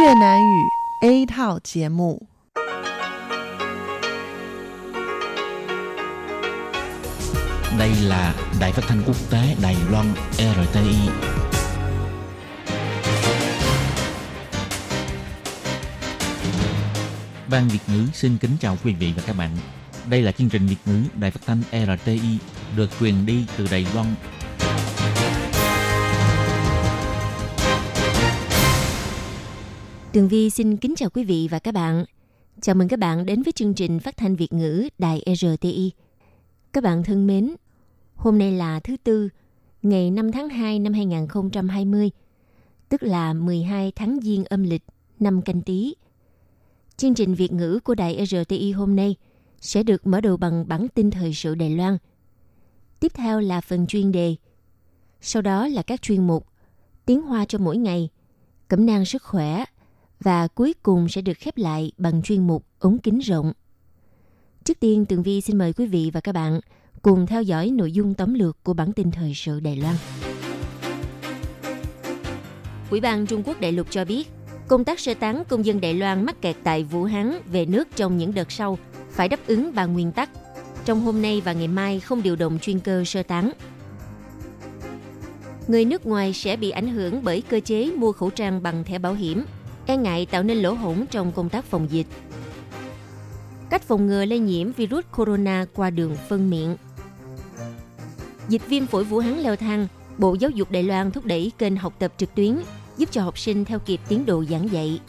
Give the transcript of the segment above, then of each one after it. Việt Nam ngữ A thảo节目. Đây là Đài Phát thanh Quốc tế Đài Loan RTI. Ban Việt ngữ xin kính chào quý vị và các bạn. Đây là chương trình Việt ngữ Đài Phát thanh RTI được truyền đi từ Đài Loan. Tường Vi xin kính chào quý vị và các bạn. Chào mừng các bạn đến với chương trình phát thanh Việt ngữ Đài RTI. Các bạn thân mến, hôm nay là thứ Tư, ngày 5 tháng 2 năm 2020, tức là 12 tháng Giêng âm lịch năm Canh Tý. Chương trình Việt ngữ của Đài RTI hôm nay sẽ được mở đầu bằng bản tin thời sự Đài Loan. Tiếp theo là phần chuyên đề. Sau đó là các chuyên mục Tiếng Hoa cho mỗi ngày, Cẩm nang sức khỏe, và cuối cùng sẽ được khép lại bằng chuyên mục ống kính rộng. Trước tiên, Tường Vi xin mời quý vị và các bạn cùng theo dõi nội dung tóm lược của bản tin thời sự Đài Loan. Ủy ban Trung Quốc đại lục cho biết, công tác sơ tán công dân Đài Loan mắc kẹt tại Vũ Hán về nước trong những đợt sau phải đáp ứng 3 nguyên tắc. Trong hôm nay và ngày mai không điều động chuyên cơ sơ tán. Người nước ngoài sẽ bị ảnh hưởng bởi cơ chế mua khẩu trang bằng thẻ bảo hiểm, e ngại tạo nên lỗ hổng trong công tác phòng dịch. Cách phòng ngừa lây nhiễm virus corona qua đường phân miệng. Dịch viêm phổi Vũ Hán leo thang, Bộ Giáo dục Đài Loan thúc đẩy kênh học tập trực tuyến, giúp cho học sinh theo kịp tiến độ giảng dạy.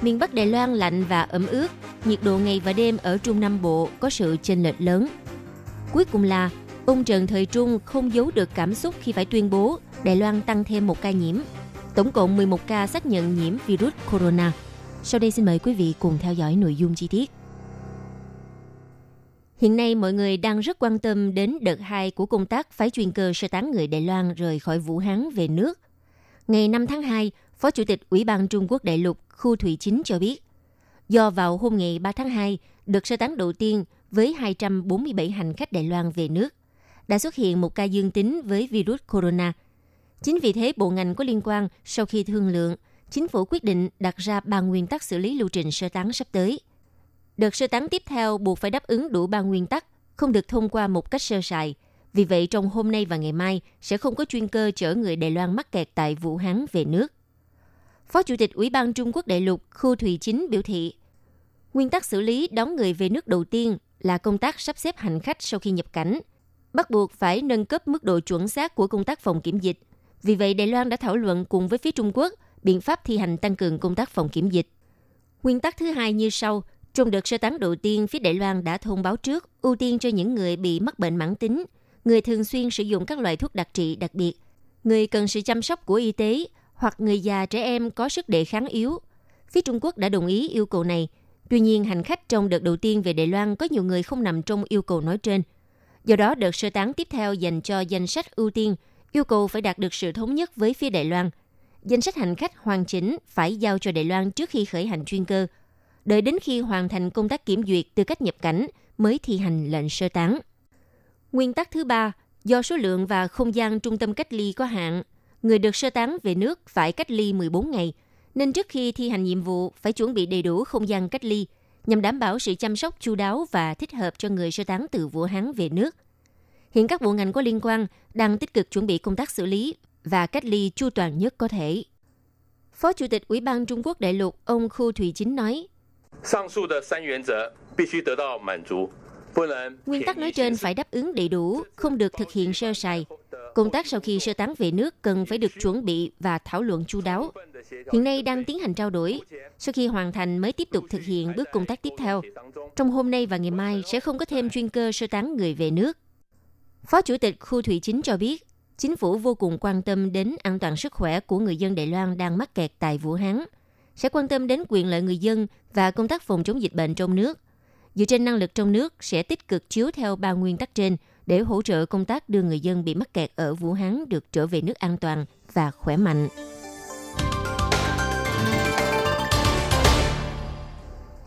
Miền Bắc Đài Loan lạnh và ẩm ướt, nhiệt độ ngày và đêm ở Trung Nam Bộ có sự chênh lệch lớn. Cuối cùng là, ông Trần Thời Trung không giấu được cảm xúc khi phải tuyên bố Đài Loan tăng thêm 1 ca nhiễm. Tổng cộng 11 ca xác nhận nhiễm virus corona. Sau đây xin mời quý vị cùng theo dõi nội dung chi tiết. Hiện nay mọi người đang rất quan tâm đến đợt 2 của công tác phái chuyên cơ sơ tán người Đài Loan rời khỏi Vũ Hán về nước. Ngày 5 tháng 2, Phó Chủ tịch Ủy ban Trung Quốc đại lục Khu Thủy Chính cho biết, do vào hôm ngày 3 tháng 2, đợt sơ tán đầu tiên với 247 hành khách Đài Loan về nước, đã xuất hiện một ca dương tính với virus corona. Chính vì thế, bộ ngành có liên quan sau khi thương lượng, chính phủ quyết định đặt ra 3 nguyên tắc xử lý lưu trình sơ tán sắp tới. Đợt sơ tán tiếp theo buộc phải đáp ứng đủ 3 nguyên tắc, không được thông qua một cách sơ sài. Vì vậy, trong hôm nay và ngày mai sẽ không có chuyên cơ chở người Đài Loan mắc kẹt tại Vũ Hán về nước. Phó Chủ tịch Ủy ban Trung Quốc đại lục Khu Thủy Chính biểu thị, nguyên tắc xử lý đón người về nước đầu tiên là công tác sắp xếp hành khách sau khi nhập cảnh, bắt buộc phải nâng cấp mức độ chuẩn xác của công tác phòng kiểm dịch. Vì vậy, Đài Loan đã thảo luận cùng với phía Trung Quốc biện pháp thi hành tăng cường công tác phòng kiểm dịch. Nguyên tắc thứ hai như sau, trong đợt sơ tán đầu tiên, phía Đài Loan đã thông báo trước ưu tiên cho những người bị mắc bệnh mãn tính, người thường xuyên sử dụng các loại thuốc đặc trị đặc biệt, người cần sự chăm sóc của y tế hoặc người già trẻ em có sức đề kháng yếu. Phía Trung Quốc đã đồng ý yêu cầu này. Tuy nhiên, hành khách trong đợt đầu tiên về Đài Loan có nhiều người không nằm trong yêu cầu nói trên. Do đó, đợt sơ tán tiếp theo dành cho danh sách ưu tiên, yêu cầu phải đạt được sự thống nhất với phía Đài Loan. Danh sách hành khách hoàn chỉnh phải giao cho Đài Loan trước khi khởi hành chuyên cơ, đợi đến khi hoàn thành công tác kiểm duyệt tư cách nhập cảnh mới thi hành lệnh sơ tán. Nguyên tắc thứ ba, do số lượng và không gian trung tâm cách ly có hạn, người được sơ tán về nước phải cách ly 14 ngày, nên trước khi thi hành nhiệm vụ phải chuẩn bị đầy đủ không gian cách ly nhằm đảm bảo sự chăm sóc chu đáo và thích hợp cho người sơ tán từ Vũ Hán về nước. Hiện các bộ ngành có liên quan đang tích cực chuẩn bị công tác xử lý và cách ly chu toàn nhất có thể. Phó Chủ tịch Ủy ban Trung Quốc đại lục ông Khu Thủy Chính nói, nguyên tắc nói trên phải đáp ứng đầy đủ, không được thực hiện sơ sài. Công tác sau khi sơ tán về nước cần phải được chuẩn bị và thảo luận chu đáo. Hiện nay đang tiến hành trao đổi, sau khi hoàn thành mới tiếp tục thực hiện bước công tác tiếp theo. Trong hôm nay và ngày mai sẽ không có thêm chuyên cơ sơ tán người về nước. Phó Chủ tịch Khu Thủy Chính cho biết, chính phủ vô cùng quan tâm đến an toàn sức khỏe của người dân Đài Loan đang mắc kẹt tại Vũ Hán, sẽ quan tâm đến quyền lợi người dân và công tác phòng chống dịch bệnh trong nước. Dựa trên năng lực trong nước sẽ tích cực chiếu theo 3 nguyên tắc trên để hỗ trợ công tác đưa người dân bị mắc kẹt ở Vũ Hán được trở về nước an toàn và khỏe mạnh.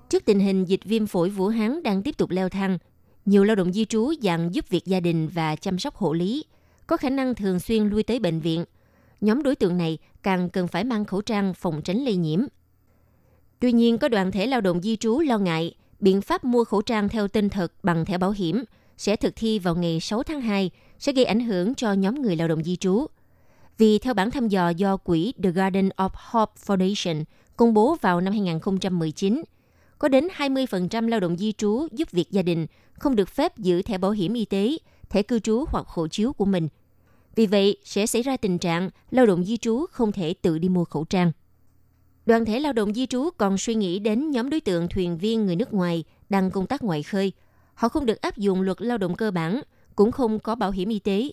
Trước tình hình dịch viêm phổi Vũ Hán đang tiếp tục leo thang, nhiều lao động di trú dạng giúp việc gia đình và chăm sóc hộ lý, có khả năng thường xuyên lui tới bệnh viện. nhóm đối tượng này càng cần phải mang khẩu trang phòng tránh lây nhiễm. Tuy nhiên, có đoàn thể lao động di trú lo ngại biện pháp mua khẩu trang theo tên thật bằng thẻ bảo hiểm sẽ thực thi vào ngày 6 tháng 2 sẽ gây ảnh hưởng cho nhóm người lao động di trú. Vì theo bản thăm dò do quỹ The Garden of Hope Foundation công bố vào năm 2019, có đến 20% lao động di trú giúp việc gia đình không được phép giữ thẻ bảo hiểm y tế, thẻ cư trú hoặc hộ chiếu của mình. Vì vậy, sẽ xảy ra tình trạng lao động di trú không thể tự đi mua khẩu trang. Đoàn thể lao động di trú còn suy nghĩ đến nhóm đối tượng thuyền viên người nước ngoài đang công tác ngoài khơi. Họ không được áp dụng luật lao động cơ bản, cũng không có bảo hiểm y tế.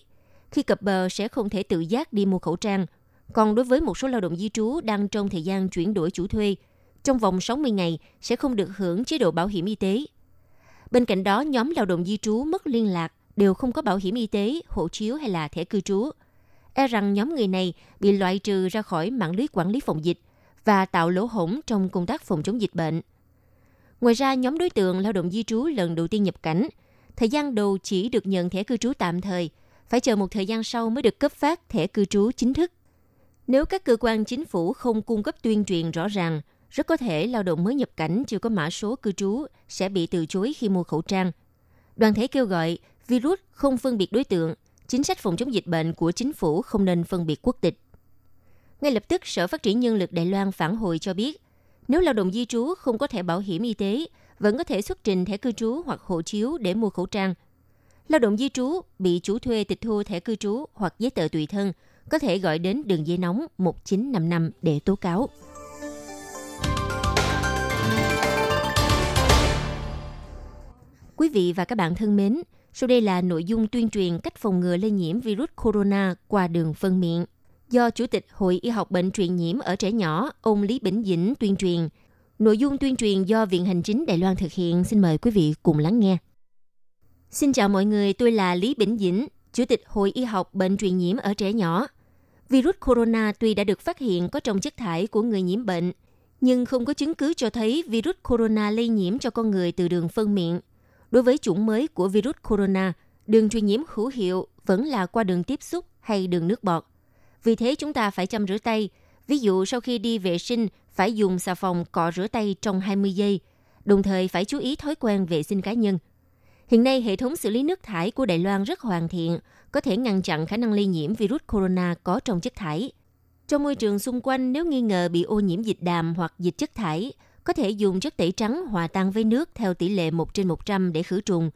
Khi cập bờ sẽ không thể tự giác đi mua khẩu trang. Còn đối với một số lao động di trú đang trong thời gian chuyển đổi chủ thuê, trong vòng 60 ngày sẽ không được hưởng chế độ bảo hiểm y tế. Bên cạnh đó, nhóm lao động di trú mất liên lạc đều không có bảo hiểm y tế, hộ chiếu hay là thẻ cư trú. E rằng nhóm người này bị loại trừ ra khỏi mạng lưới quản lý phòng dịch và tạo lỗ hổng trong công tác phòng chống dịch bệnh. Ngoài ra, nhóm đối tượng lao động di trú lần đầu tiên nhập cảnh, thời gian đầu chỉ được nhận thẻ cư trú tạm thời, phải chờ một thời gian sau mới được cấp phát thẻ cư trú chính thức. Nếu các cơ quan chính phủ không cung cấp tuyên truyền rõ ràng, rất có thể lao động mới nhập cảnh chưa có mã số cư trú sẽ bị từ chối khi mua khẩu trang. Đoàn thể kêu gọi virus không phân biệt đối tượng, chính sách phòng chống dịch bệnh của chính phủ không nên phân biệt quốc tịch. Ngay lập tức, Sở Phát triển Nhân lực Đài Loan phản hồi cho biết, nếu lao động di trú không có thẻ bảo hiểm y tế, vẫn có thể xuất trình thẻ cư trú hoặc hộ chiếu để mua khẩu trang. Lao động di trú bị chủ thuê tịch thu thẻ cư trú hoặc giấy tờ tùy thân, có thể gọi đến đường dây nóng 1955 để tố cáo. Quý vị và các bạn thân mến, sau đây là nội dung tuyên truyền cách phòng ngừa lây nhiễm virus corona qua đường phân miệng do Chủ tịch Hội Y học bệnh truyền nhiễm ở trẻ nhỏ, ông Lý Bỉnh Dĩnh tuyên truyền. Nội dung tuyên truyền do Viện Hành chính Đài Loan thực hiện. Xin mời quý vị cùng lắng nghe. Xin chào mọi người, tôi là Lý Bỉnh Dĩnh, Chủ tịch Hội Y học bệnh truyền nhiễm ở trẻ nhỏ. Virus corona tuy đã được phát hiện có trong chất thải của người nhiễm bệnh, nhưng không có chứng cứ cho thấy virus corona lây nhiễm cho con người từ đường phân miệng. Đối với chủng mới của virus corona, đường truyền nhiễm hữu hiệu vẫn là qua đường tiếp xúc hay đường nước bọt. Vì thế chúng ta phải chăm rửa tay. Ví dụ sau khi đi vệ sinh, phải dùng xà phòng cọ rửa tay trong 20 giây, đồng thời phải chú ý thói quen vệ sinh cá nhân. Hiện nay, hệ thống xử lý nước thải của Đài Loan rất hoàn thiện, có thể ngăn chặn khả năng lây nhiễm virus corona có trong chất thải. Trong môi trường xung quanh, nếu nghi ngờ bị ô nhiễm dịch đàm hoặc dịch chất thải, có thể dùng chất tẩy trắng hòa tan với nước theo tỷ lệ 1/100 để khử trùng.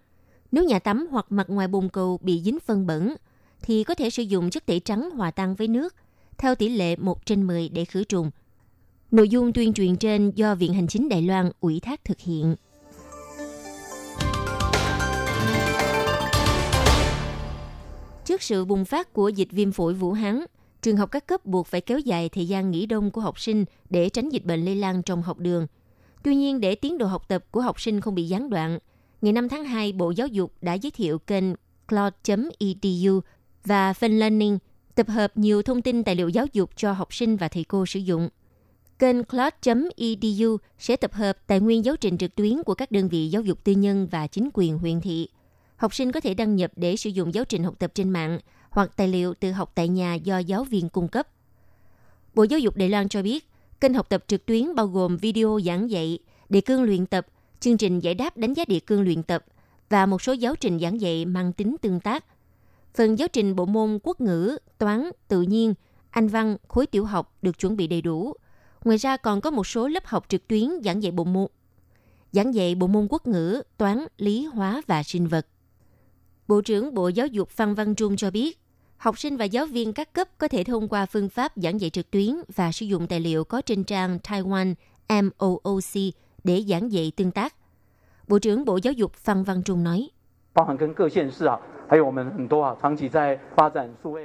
Nếu nhà tắm hoặc mặt ngoài bồn cầu bị dính phân bẩn, thì có thể sử dụng chất tẩy trắng hòa tan với nước theo tỷ lệ 1/10 để khử trùng. Nội dung tuyên truyền trên do Viện Hành chính Đài Loan ủy thác thực hiện. Trước sự bùng phát của dịch viêm phổi Vũ Hán, trường học các cấp buộc phải kéo dài thời gian nghỉ đông của học sinh để tránh dịch bệnh lây lan trong học đường. Tuy nhiên, để tiến độ học tập của học sinh không bị gián đoạn, ngày 5 tháng 2, Bộ Giáo dục đã giới thiệu kênh cloud.edu và Fan Learning, tập hợp nhiều thông tin tài liệu giáo dục cho học sinh và thầy cô sử dụng. Kênh cloud.edu sẽ tập hợp tài nguyên giáo trình trực tuyến của các đơn vị giáo dục tư nhân và chính quyền huyện thị. Học sinh có thể đăng nhập để sử dụng giáo trình học tập trên mạng hoặc tài liệu tự học tại nhà do giáo viên cung cấp. Bộ Giáo dục Đài Loan cho biết, kênh học tập trực tuyến bao gồm video giảng dạy, đề cương luyện tập, chương trình giải đáp đánh giá đề cương luyện tập và một số giáo trình giảng dạy mang tính tương tác. Phần giáo trình bộ môn quốc ngữ, toán, tự nhiên, Anh văn, khối tiểu học được chuẩn bị đầy đủ. Ngoài ra còn có một số lớp học trực tuyến giảng dạy bộ môn quốc ngữ, toán, lý, hóa và sinh vật. Bộ trưởng Bộ Giáo dục Phan Văn Trung cho biết, học sinh và giáo viên các cấp có thể thông qua phương pháp giảng dạy trực tuyến và sử dụng tài liệu có trên trang Taiwan MOOC để giảng dạy tương tác. Bộ trưởng Bộ Giáo dục Phan Văn Trung nói,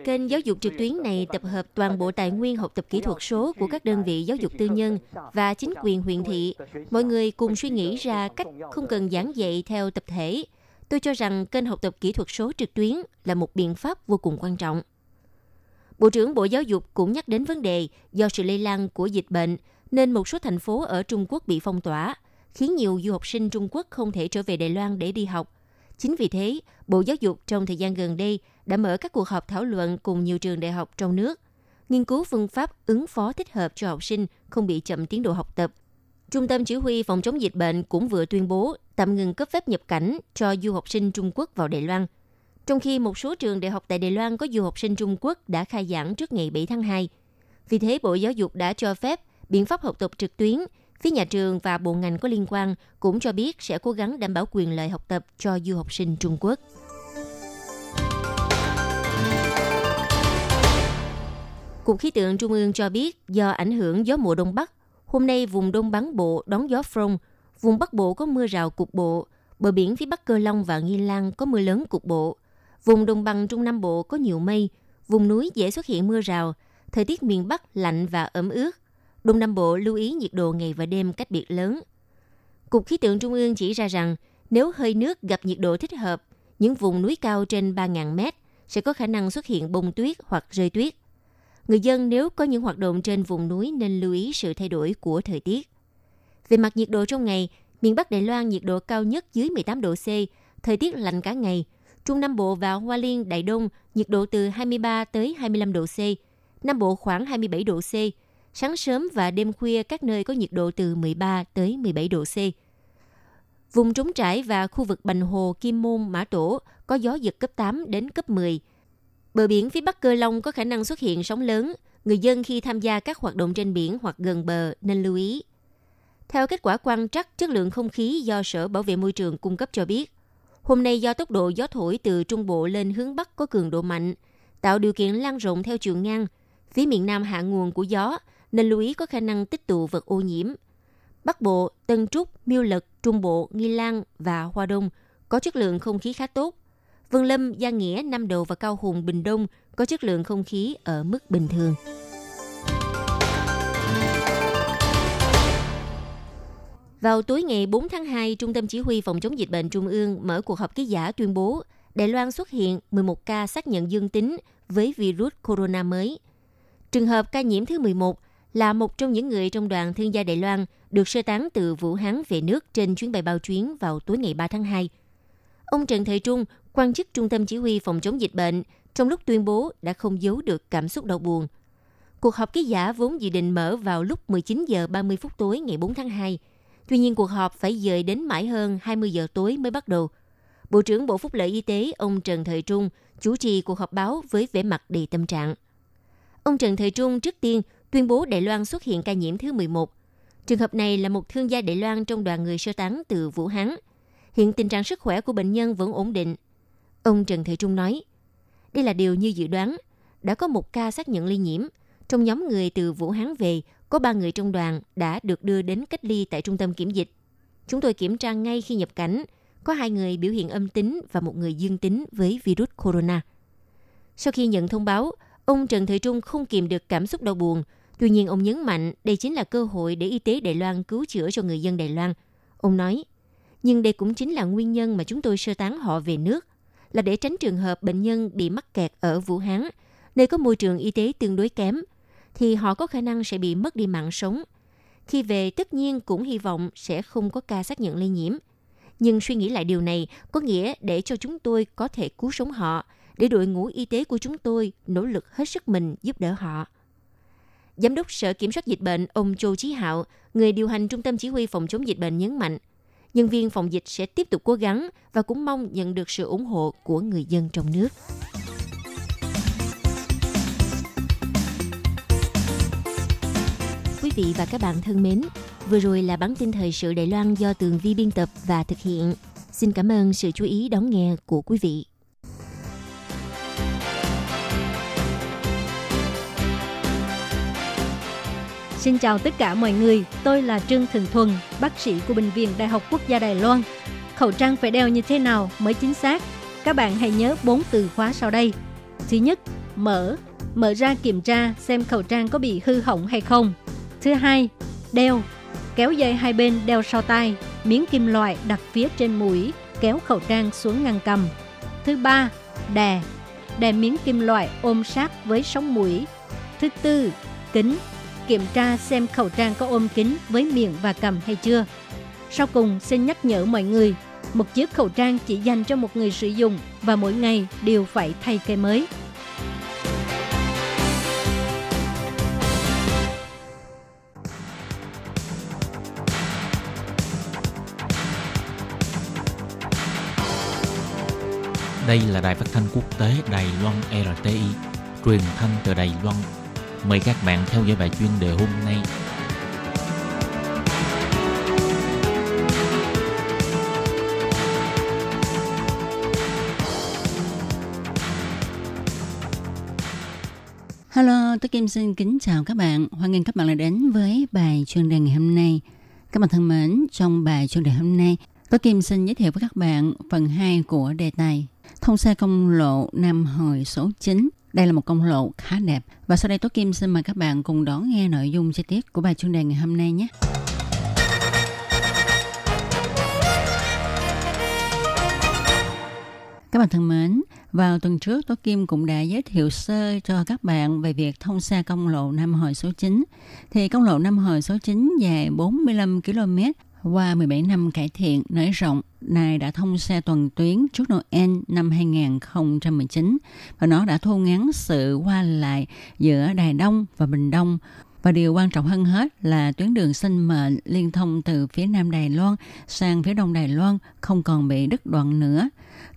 kênh giáo dục trực tuyến này tập hợp toàn bộ tài nguyên học tập kỹ thuật số của các đơn vị giáo dục tư nhân và chính quyền huyện thị. Mọi người cùng suy nghĩ ra cách không cần giảng dạy theo tập thể. Tôi cho rằng kênh học tập kỹ thuật số trực tuyến là một biện pháp vô cùng quan trọng. Bộ trưởng Bộ Giáo dục cũng nhắc đến vấn đề do sự lây lan của dịch bệnh nên một số thành phố ở Trung Quốc bị phong tỏa, khiến nhiều du học sinh Trung Quốc không thể trở về Đài Loan để đi học. Chính vì thế, Bộ Giáo dục trong thời gian gần đây đã mở các cuộc họp thảo luận cùng nhiều trường đại học trong nước. nghiên cứu phương pháp ứng phó thích hợp cho học sinh không bị chậm tiến độ học tập. Trung tâm Chỉ huy Phòng chống dịch bệnh cũng vừa tuyên bố tạm ngừng cấp phép nhập cảnh cho du học sinh Trung Quốc vào Đài Loan. Trong khi một số trường đại học tại Đài Loan có du học sinh Trung Quốc đã khai giảng trước ngày 7 tháng 2. Vì thế, Bộ Giáo dục đã cho phép biện pháp học tập trực tuyến. Phía nhà trường và bộ ngành có liên quan cũng cho biết sẽ cố gắng đảm bảo quyền lợi học tập cho du học sinh Trung Quốc. Cục Khí tượng Trung ương cho biết do ảnh hưởng gió mùa Đông Bắc, hôm nay vùng Đông Bắc Bộ đón gió Phong, vùng Bắc Bộ có mưa rào cục bộ, bờ biển phía Bắc Cơ Long và Nghi Lan có mưa lớn cục bộ, vùng đồng bằng Trung Nam Bộ có nhiều mây, vùng núi dễ xuất hiện mưa rào, thời tiết miền Bắc lạnh và ẩm ướt. Đông Nam Bộ lưu ý nhiệt độ ngày và đêm cách biệt lớn. Cục Khí tượng Trung ương chỉ ra rằng nếu hơi nước gặp nhiệt độ thích hợp, những vùng núi cao trên 3.000 m sẽ có khả năng xuất hiện bông tuyết hoặc rơi tuyết. Người dân nếu có những hoạt động trên vùng núi nên lưu ý sự thay đổi của thời tiết. Về mặt nhiệt độ trong ngày, miền Bắc Đài Loan nhiệt độ cao nhất dưới 18 độ C, thời tiết lạnh cả ngày. Trung Nam Bộ và Hoa Liên, Đài Đông nhiệt độ từ 23 tới 25 độ C, Nam Bộ khoảng 27 độ C. Sáng sớm và đêm khuya các nơi có nhiệt độ từ 13 tới 17 độ C. Vùng trũng trải và khu vực Bành Hồ, Kim Môn, Mã Tổ có gió giật cấp 8 đến cấp 10. Bờ biển phía Bắc Cơ Long có khả năng xuất hiện sóng lớn, người dân khi tham gia các hoạt động trên biển hoặc gần bờ nên lưu ý. Theo kết quả quan trắc chất lượng không khí do Sở Bảo vệ Môi trường cung cấp cho biết, hôm nay do tốc độ gió thổi từ Trung Bộ lên hướng Bắc có cường độ mạnh, tạo điều kiện lan rộng theo chiều ngang, phía miền Nam hạ nguồn của gió nên lưu ý có khả năng tích tụ vật ô nhiễm. Bắc Bộ, Tân Trúc, Miêu Lật, Trung Bộ, Nghi Lan và Hoa Đông có chất lượng không khí khá tốt. Vân Lâm, Gia Nghĩa, Nam Đầu và Cao Hùng, Bình Đông có chất lượng không khí ở mức bình thường. Vào tối ngày 4 tháng 2, Trung tâm Chỉ huy Phòng chống dịch bệnh Trung ương mở cuộc họp ký giả tuyên bố Đài Loan xuất hiện 11 ca xác nhận dương tính với virus corona mới. Trường hợp ca nhiễm thứ 11 là một trong những người trong đoàn thương gia Đài Loan được sơ tán từ Vũ Hán về nước trên chuyến bay bao chuyến vào tối ngày 3 tháng 2. Ông Trần Thời Trung, quan chức Trung tâm Chỉ huy Phòng chống dịch bệnh, trong lúc tuyên bố đã không giấu được cảm xúc đau buồn. Cuộc họp ký giả vốn dự định mở vào lúc 19 giờ 30 phút tối ngày 4 tháng 2. Tuy nhiên, cuộc họp phải dời đến mãi hơn 20 giờ tối mới bắt đầu. Bộ trưởng Bộ Phúc lợi Y tế ông Trần Thời Trung chủ trì cuộc họp báo với vẻ mặt đầy tâm trạng. Ông Trần Thời Trung trước tiên tuyên bố Đài Loan xuất hiện ca nhiễm thứ 11. Trường hợp này là một thương gia Đài Loan trong đoàn người sơ tán từ Vũ Hán. Hiện tình trạng sức khỏe của bệnh nhân vẫn ổn định. Ông Trần Thời Trung nói, đây là điều như dự đoán, đã có một ca xác nhận lây nhiễm. Trong nhóm người từ Vũ Hán về, có 3 người trong đoàn đã được đưa đến cách ly tại trung tâm kiểm dịch. Chúng tôi kiểm tra ngay khi nhập cảnh, có 2 người biểu hiện âm tính và 1 người dương tính với virus corona. Sau khi nhận thông báo, ông Trần Thời Trung không kìm được cảm xúc đau buồn. Tuy nhiên, ông nhấn mạnh đây chính là cơ hội để y tế Đài Loan cứu chữa cho người dân Đài Loan. Ông nói, nhưng đây cũng chính là nguyên nhân mà chúng tôi sơ tán họ về nước, là để tránh trường hợp bệnh nhân bị mắc kẹt ở Vũ Hán, nơi có môi trường y tế tương đối kém, thì họ có khả năng sẽ bị mất đi mạng sống. Khi về tất nhiên cũng hy vọng sẽ không có ca xác nhận lây nhiễm. Nhưng suy nghĩ lại điều này có nghĩa để cho chúng tôi có thể cứu sống họ, để đội ngũ y tế của chúng tôi nỗ lực hết sức mình giúp đỡ họ. Giám đốc Sở Kiểm soát Dịch bệnh ông Chu Chí Hạo, người điều hành Trung tâm Chỉ huy Phòng chống dịch bệnh nhấn mạnh, nhân viên phòng dịch sẽ tiếp tục cố gắng và cũng mong nhận được sự ủng hộ của người dân trong nước. Quý vị và các bạn thân mến, vừa rồi là bản tin thời sự Đài Loan do Tường Vi biên tập và thực hiện. Xin cảm ơn sự chú ý đón nghe của quý vị. Xin chào tất cả mọi người, tôi là Trương Thịnh Thuần, bác sĩ của Bệnh viện Đại học Quốc gia Đài Loan. Khẩu trang phải đeo như thế nào mới chính xác? Các bạn hãy nhớ 4 từ khóa sau đây. Thứ nhất, mở ra kiểm tra xem khẩu trang có bị hư hỏng hay không. Thứ hai, đeo, kéo dây hai bên đeo sau tai, miếng kim loại đặt phía trên mũi, kéo khẩu trang xuống ngang cằm. Thứ ba, đè miếng kim loại ôm sát với sống mũi. Thứ tư, kính, kiểm tra xem khẩu trang có ôm kín với miệng và cằm hay chưa. Sau cùng, xin nhắc nhở mọi người, một chiếc khẩu trang chỉ dành cho một người sử dụng và mỗi ngày đều phải thay cái mới. Đây là đài phát thanh quốc tế Đài Loan RTI, truyền thanh từ Đài Loan. Mời các bạn theo dõi bài chuyên đề hôm nay. Hello, tôi Kim xin kính chào các bạn. Hoan nghênh các bạn đã đến với bài chuyên đề ngày hôm nay. Các bạn thân mến, trong bài chuyên đề hôm nay, tôi Kim xin giới thiệu với các bạn phần 2 của đề tài thông xe công lộ Nam Hồi số 9. Đây là một công lộ khá đẹp. Và sau đây tôi Kim xin mời các bạn cùng đón nghe nội dung chi tiết của bài chuyên đề ngày hôm nay nhé. Các bạn thân mến, vào tuần trước, Tố Kim cũng đã giới thiệu sơ cho các bạn về việc thông xe công lộ Nam Hồi số 9. Thì công lộ Nam Hồi số 9 dài 45 km, qua 17 năm cải thiện, nới rộng, này đã thông xe toàn tuyến trước Noel năm 2019. Và nó đã thu ngắn sự qua lại giữa Đài Đông và Bình Đông. Và điều quan trọng hơn hết là tuyến đường sinh mệnh liên thông từ phía Nam Đài Loan sang phía Đông Đài Loan không còn bị đứt đoạn nữa.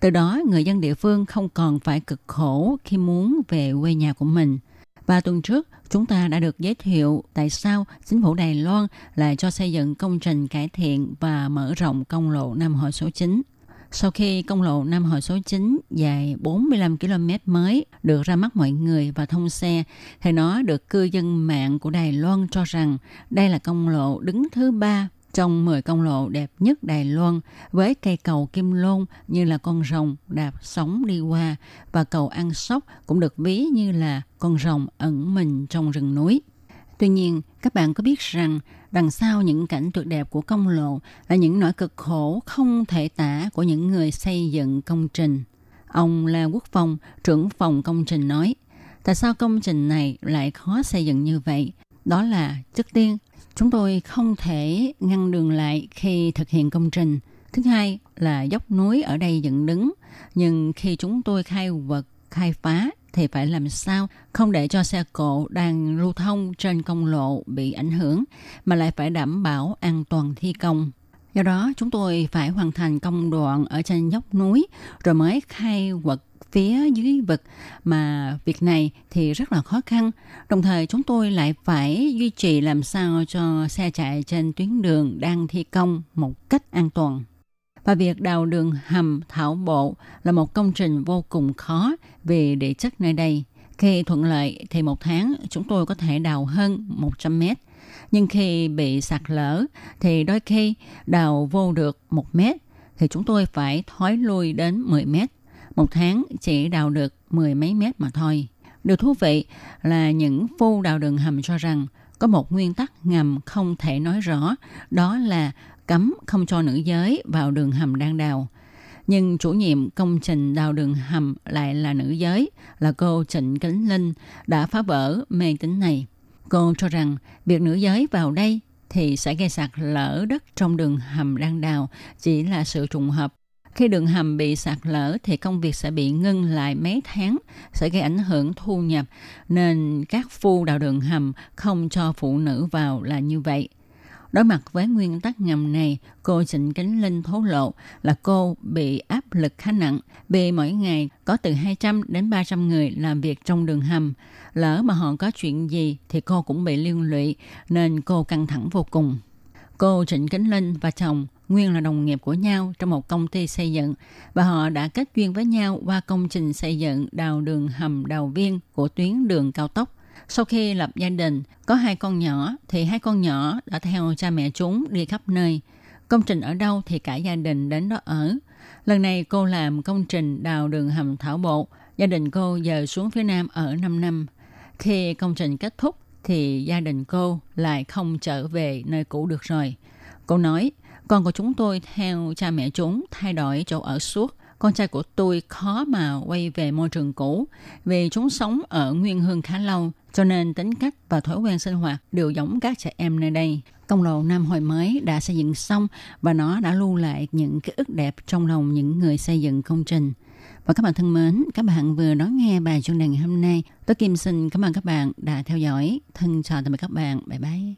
Từ đó, người dân địa phương không còn phải cực khổ khi muốn về quê nhà của mình. Và tuần trước, chúng ta đã được giới thiệu tại sao chính phủ Đài Loan lại cho xây dựng công trình cải thiện và mở rộng công lộ Nam Hồi số 9. Sau khi công lộ Nam Hồi số 9 dài 45 km mới được ra mắt mọi người và thông xe, thì nó được cư dân mạng của Đài Loan cho rằng đây là công lộ đứng thứ 3 trong 10 công lộ đẹp nhất Đài Loan, với cây cầu Kim Lôn như là con rồng đạp sóng đi qua, và cầu An Sóc cũng được ví như là con rồng ẩn mình trong rừng núi. Tuy nhiên, các bạn có biết rằng đằng sau những cảnh tuyệt đẹp của công lộ là những nỗi cực khổ không thể tả của những người xây dựng công trình. Ông La Quốc Phong, trưởng phòng công trình nói, tại sao công trình này lại khó xây dựng như vậy? Đó là, trước tiên, chúng tôi không thể ngăn đường lại khi thực hiện công trình. Thứ hai là dốc núi ở đây dựng đứng, nhưng khi chúng tôi khai quật, khai phá, thì phải làm sao không để cho xe cộ đang lưu thông trên công lộ bị ảnh hưởng, mà lại phải đảm bảo an toàn thi công. Do đó, chúng tôi phải hoàn thành công đoạn ở trên dốc núi, rồi mới khai quật phía dưới vực, mà việc này thì rất là khó khăn. Đồng thời, chúng tôi lại phải duy trì làm sao cho xe chạy trên tuyến đường đang thi công một cách an toàn. Và việc đào đường hầm thảo bộ là một công trình vô cùng khó vì địa chất nơi đây. Khi thuận lợi thì một tháng chúng tôi có thể đào hơn 100 mét. Nhưng khi bị sạt lở thì đôi khi đào vô được 1 mét thì chúng tôi phải thối lui đến 10 mét. Một tháng chỉ đào được 10 mấy mét mà thôi. Điều thú vị là những phu đào đường hầm cho rằng có một nguyên tắc ngầm không thể nói rõ, đó là cấm không cho nữ giới vào đường hầm đang đào. Nhưng chủ nhiệm công trình đào đường hầm lại là nữ giới, là cô Trịnh Kính Linh, đã phá vỡ mê tín này. Cô cho rằng việc nữ giới vào đây thì sẽ gây sạt lở đất trong đường hầm đang đào chỉ là sự trùng hợp. Khi đường hầm bị sạt lở thì công việc sẽ bị ngưng lại mấy tháng, sẽ gây ảnh hưởng thu nhập, nên các phu đào đường hầm không cho phụ nữ vào là như vậy. Đối mặt với nguyên tắc ngầm này, cô Trịnh Kính Linh thổ lộ là cô bị áp lực khá nặng, vì mỗi ngày có từ 200 đến 300 người làm việc trong đường hầm. Lỡ mà họ có chuyện gì thì cô cũng bị liên lụy, nên cô căng thẳng vô cùng. Cô Trịnh Kính Linh và chồng nguyên là đồng nghiệp của nhau trong một công ty xây dựng, và họ đã kết duyên với nhau qua công trình xây dựng đào đường hầm đào viên của tuyến đường cao tốc. Sau khi lập gia đình, có 2 con nhỏ, thì 2 con nhỏ đã theo cha mẹ chúng đi khắp nơi. Công trình ở đâu thì cả gia đình đến đó ở. Lần này cô làm công trình đào đường hầm thảo bộ, gia đình cô dời xuống phía Nam ở 5 năm. Khi công trình kết thúc thì gia đình cô lại không trở về nơi cũ được rồi. Cô nói, con của chúng tôi theo cha mẹ chúng thay đổi chỗ ở suốt. Con trai của tôi khó mà quay về môi trường cũ vì chúng sống ở Nguyên Hương khá lâu, cho nên tính cách và thói quen sinh hoạt đều giống các trẻ em nơi đây. Công lộ Nam Hồi mới đã xây dựng xong và nó đã lưu lại những ký ức đẹp trong lòng những người xây dựng công trình. Và các bạn thân mến, các bạn vừa đón nghe bài chuyên đề hôm nay. Tôi Kim xin cảm ơn các bạn đã theo dõi. Thân chào tạm biệt các bạn. Bye bye.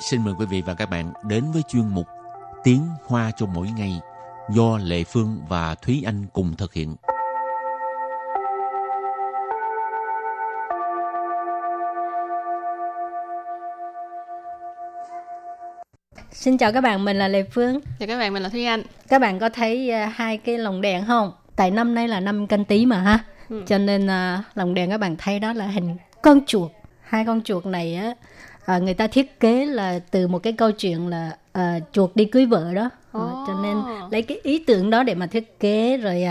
Xin mời quý vị và các bạn đến với chuyên mục Tiếng Hoa cho mỗi ngày do Lệ Phương và Thúy Anh cùng thực hiện. Xin chào các bạn, mình là Lê Phương. Chào các bạn, mình là Thúy Anh. Các bạn có thấy hai cái lồng đèn không? Tại năm nay là năm Canh Tí mà ha. Cho nên lồng đèn các bạn thấy đó là hình con chuột. Hai con chuột này á, người ta thiết kế là từ một cái câu chuyện là chuột đi cưới vợ đó. Cho nên lấy cái ý tưởng đó để mà thiết kế. Rồi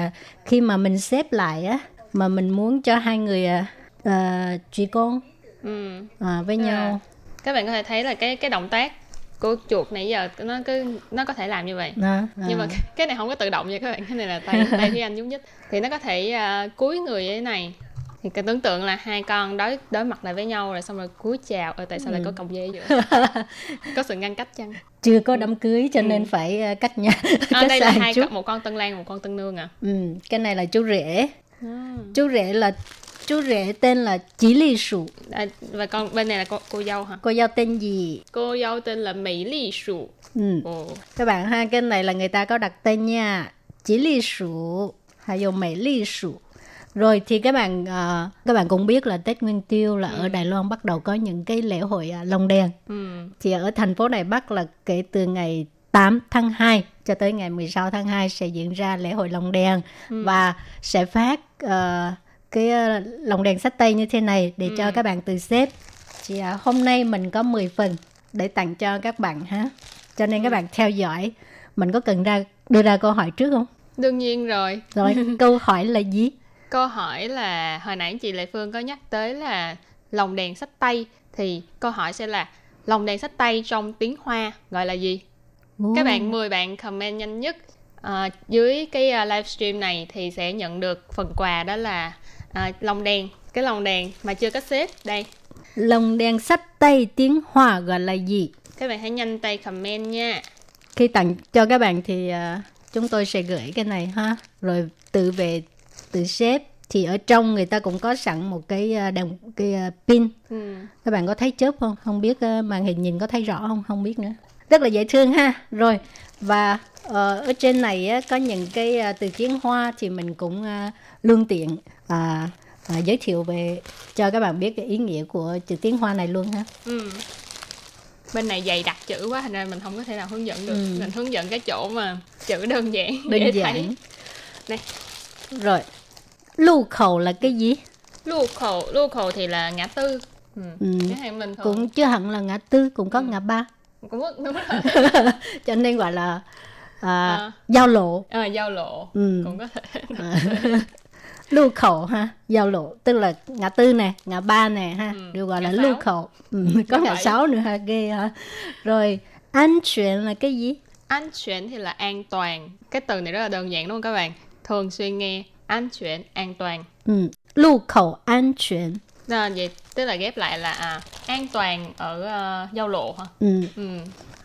khi mà mình xếp lại á, mà mình muốn cho hai người chị con với nhau. Các bạn có thể thấy là cái động tác cô chuột này giờ nó có thể làm như vậy nhưng mà cái này không có tự động vậy các bạn, cái này là tay Thúy Anh nhúc nhích thì nó có thể cúi người như thế này, thì cái tưởng tượng là hai con đối mặt lại với nhau rồi xong rồi cúi chào. Tại sao lại có còng dây ở giữa? Có sự ngăn cách chăng? Chưa có đám cưới cho nên phải cách nhau. Đây là hai một con tân lang, một con tân nương à. Cái này là chú rể. Chú rể tên là Chí Lý Sử. Và con bên này là cô dâu hả? Cô dâu tên gì? Cô dâu tên là Mỹ Lý Sử. Các bạn ha, cái này là người ta có đặt tên nha. Chí Lý Sử, hay là Mỹ Lý Sử. Rồi thì các bạn cũng biết là Tết Nguyên Tiêu là ở Đài Loan bắt đầu có những cái lễ hội lồng đèn. Thì ở thành phố Đài Bắc là kể từ ngày 8 tháng 2 cho tới ngày 16 tháng 2 sẽ diễn ra lễ hội lồng đèn. Và sẽ phát... cái lồng đèn sách tay như thế này để cho các bạn tự xếp. Thì hôm nay mình có 10 phần để tặng cho các bạn ha. Cho nên các bạn theo dõi. Mình có cần đưa ra câu hỏi trước không? Đương nhiên rồi. Rồi, câu hỏi là gì? Câu hỏi là hồi nãy chị Lệ Phương có nhắc tới là lồng đèn sách tay, thì câu hỏi sẽ là lồng đèn sách tay trong tiếng Hoa gọi là gì? Các bạn 10 bạn comment nhanh nhất dưới cái livestream này thì sẽ nhận được phần quà, đó là lồng đèn, cái lồng đèn mà chưa có xếp đây. Lồng đèn sách tay tiếng Hoa gọi là gì? Các bạn hãy nhanh tay comment nha. Khi tặng cho các bạn thì chúng tôi sẽ gửi cái này ha. Rồi tự về tự xếp. Thì ở trong người ta cũng có sẵn một cái pin. Các bạn có thấy chớp không? Không biết màn hình nhìn có thấy rõ không? Không biết nữa. Rất là dễ thương ha. Rồi, và ở trên này có những cái từ tiếng Hoa thì mình cũng lương tiện giới thiệu về cho các bạn biết cái ý nghĩa của chữ tiếng Hoa này luôn ha. Bên này dày đặc chữ quá nên mình không có thể nào hướng dẫn được. Mình hướng dẫn cái chỗ mà chữ đơn giản. Dễ thấy. Đây. Rồi. Lưu khẩu là cái gì? Lưu khẩu thì là ngã tư. Mình cũng chưa hẳn là ngã tư, cũng có ngã ba. Cũng đúng rồi. Cho nên gọi là giao lộ. Giao lộ. Cũng có thể. Lưu khẩu ha, giao lộ tức là ngã tư nè, ngã ba nè ha, đều gọi là lưu khẩu. Có ngã 6 nữa ha, ghê ha. Rồi, an toàn là cái gì? An toàn thì là an toàn. Cái từ này rất là đơn giản đúng không các bạn? Thường xuyên nghe an toàn, an toàn. Lưu khẩu an toàn. Vậy tức là ghép lại là an toàn ở giao lộ hả?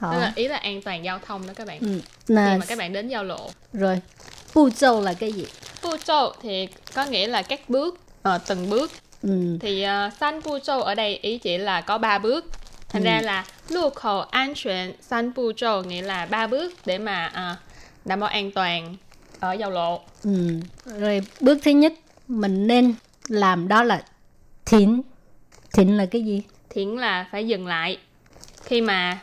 Tức là ý là an toàn giao thông đó các bạn. Khi mà các bạn đến giao lộ. Rồi, bu châu là cái gì? Bu châu thì có nghĩa là các bước, từng bước. Thì san bu châu ở đây ý chỉ là có 3 bước. Thành ra là lưu khẩu an toàn san bu châu nghĩa là 3 bước để mà đảm bảo an toàn ở giao lộ. Rồi bước thứ nhất mình nên làm đó là Thỉnh là cái gì? Thỉnh là phải dừng lại. Khi mà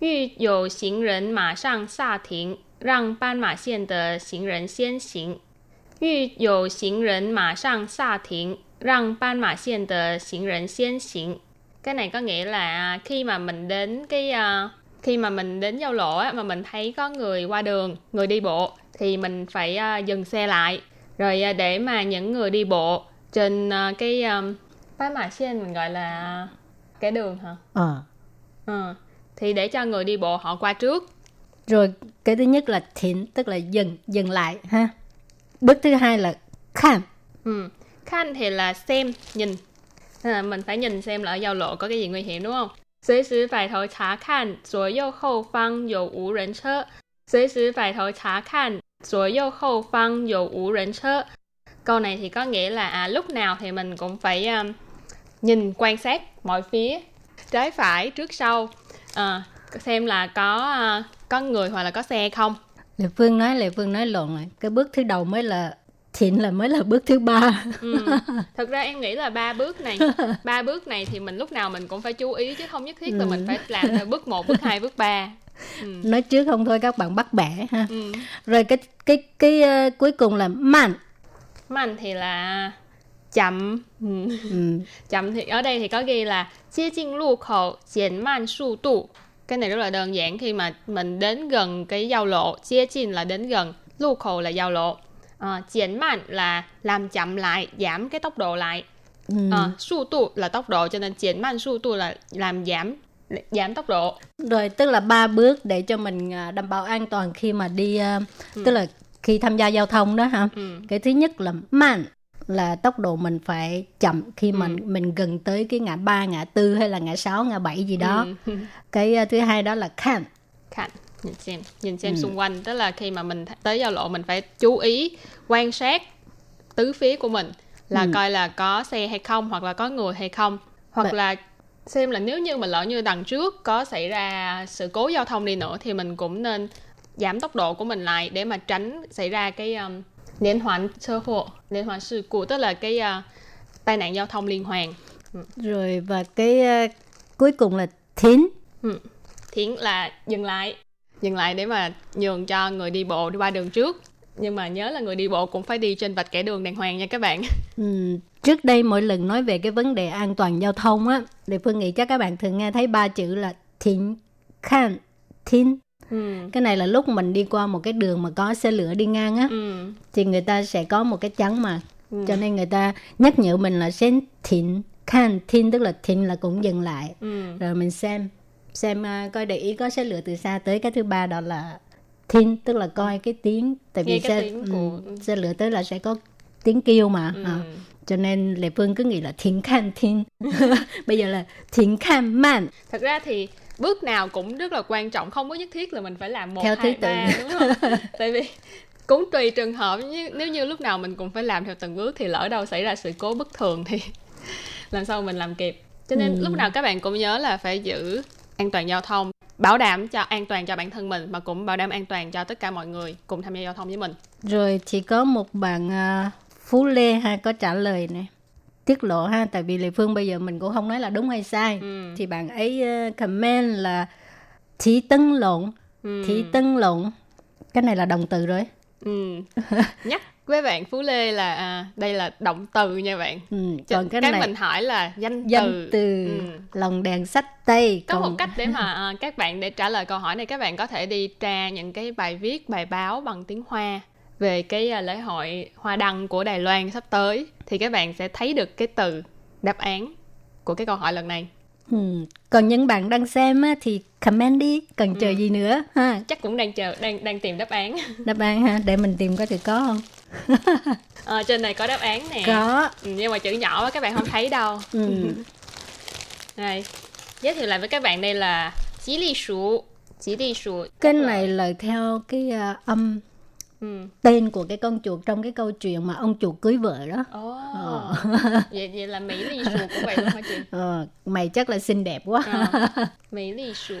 yu dầu xính rần mà sang xa thỉnh, răng ban mã xiên de xính rần xiên xính. Yu dầu xính rần mà sang xa thỉnh, răng ban mã xiên de xính rần xiên xính. Cái này có nghĩa là khi mà mình đến giao lộ á, mà mình thấy có người qua đường, người đi bộ thì mình phải dừng xe lại. Rồi để mà những người đi bộ trên cái bãi mã xiên mình gọi là cái đường hả? Thì để cho người đi bộ họ qua trước. Rồi cái thứ nhất là thỉnh tức là dừng lại ha. Bước thứ hai là khan. Khan thì là xem, nhìn. Mình phải nhìn xem là ở giao lộ có cái gì nguy hiểm đúng không? Suy sử phải thấu chả khan,左右后方有无人车. Suy sử phải thấu chả khan,左右后方有无人车. Câu này thì có nghĩa là lúc nào thì mình cũng phải nhìn quan sát mọi phía. trái phải, trước sau, xem là có người hoặc là có xe không. Lệ Phương nói lộn rồi. Cái bước thứ đầu mới là Thịnh, là mới là bước thứ ba. Thật ra em nghĩ là ba bước này thì mình lúc nào mình cũng phải chú ý, chứ không nhất thiết là mình phải làm theo bước 1, bước 2, bước 3. Nói trước không thôi các bạn bắt bẻ ha. Rồi cái cuối cùng là mạnh thì là chậm. Chậm thì ở đây thì có ghi là chia chinh lu khẩu chén man su tu. Cái này rất là đơn giản, khi mà mình đến gần cái giao lộ, chia chinh là đến gần, lu khẩu là giao lộ, chén man là làm chậm lại, giảm cái tốc độ lại, su tu là tốc độ, cho nên chén man su tu là làm giảm tốc độ. Rồi tức là ba bước để cho mình đảm bảo an toàn khi mà đi, tức là khi tham gia giao thông đó ha. Cái thứ nhất là man là tốc độ mình phải chậm khi mình gần tới cái ngã 3, ngã 4 hay là ngã 6, ngã 7 gì đó. Cái thứ hai đó là khan, nhìn xem xung quanh, tức là khi mà mình tới giao lộ mình phải chú ý quan sát tứ phía của mình, là coi là có xe hay không, hoặc là có người hay không, hoặc là xem là nếu như mà lỡ như đằng trước có xảy ra sự cố giao thông đi nữa thì mình cũng nên giảm tốc độ của mình lại để mà tránh xảy ra cái liên hoàn sự cố, tức là cái tai nạn giao thông liên hoàn. Rồi và cái cuối cùng là thiến. Thiến là dừng lại để mà nhường cho người đi bộ đi qua đường trước. Nhưng mà nhớ là người đi bộ cũng phải đi trên vạch kẻ đường đàng hoàng nha các bạn. Trước đây mỗi lần nói về cái vấn đề an toàn giao thông á, Lệ Phương nghĩ chắc các bạn thường nghe thấy ba chữ là thiện, khan, thiện. Cái này là lúc mình đi qua một cái đường mà có xe lửa đi ngang á, thì người ta sẽ có một cái chắn mà, cho nên người ta nhắc nhở mình là xem thiện, khan, thiện, tức là thiện là cũng dừng lại, rồi mình xem coi để ý có xe lửa từ xa tới. Cái thứ ba đó là thiện, tức là coi cái tiếng, tại vì xe lửa tới là sẽ có tiếng kêu mà. Cho nên Lệ Phương cứ nghĩ là thiện khan thiện. Bây giờ là thiện khan man. Thật ra thì bước nào cũng rất là quan trọng, không có nhất thiết là mình phải làm 1, 2, 3, đúng không? Tại vì cũng tùy trường hợp, nếu như lúc nào mình cũng phải làm theo từng bước thì lỡ đâu xảy ra sự cố bất thường thì làm sao mình làm kịp. Cho nên lúc nào các bạn cũng nhớ là phải giữ an toàn giao thông, bảo đảm cho an toàn cho bản thân mình mà cũng bảo đảm an toàn cho tất cả mọi người cùng tham gia giao thông với mình. Rồi chỉ có một bạn Phú Lê ha có trả lời này, tiết lộ ha, tại vì Lệ Phương bây giờ mình cũng không nói là đúng hay sai. Thì bạn ấy comment là thí tân lộn. Cái này là động từ rồi. Nhắc với bạn Phú Lê là đây là động từ nha bạn. Còn cái này, mình hỏi là danh từ. Lòng đèn sách tay. Có một cách để mà các bạn, để trả lời câu hỏi này, các bạn có thể đi tra những cái bài viết, bài báo bằng tiếng Hoa về cái lễ hội Hoa Đăng của Đài Loan sắp tới, thì các bạn sẽ thấy được cái từ đáp án của cái câu hỏi lần này. Còn những bạn đang xem á, thì comment đi, cần chờ gì nữa ha. Chắc cũng đang tìm đáp án ha, để mình tìm coi thử có không. Trên này có đáp án nè, có nhưng mà chữ nhỏ các bạn không thấy đâu. Này, giới thiệu lại với các bạn, đây là Chí Lý Sử. Cái này là theo cái âm tên của cái con chuột trong cái câu chuyện mà ông chuột cưới vợ đó. Vậy là Mỹ Lý Sử cũng vậy luôn hả chị? Mày chắc là xinh đẹp quá. Mỹ Lý Sử.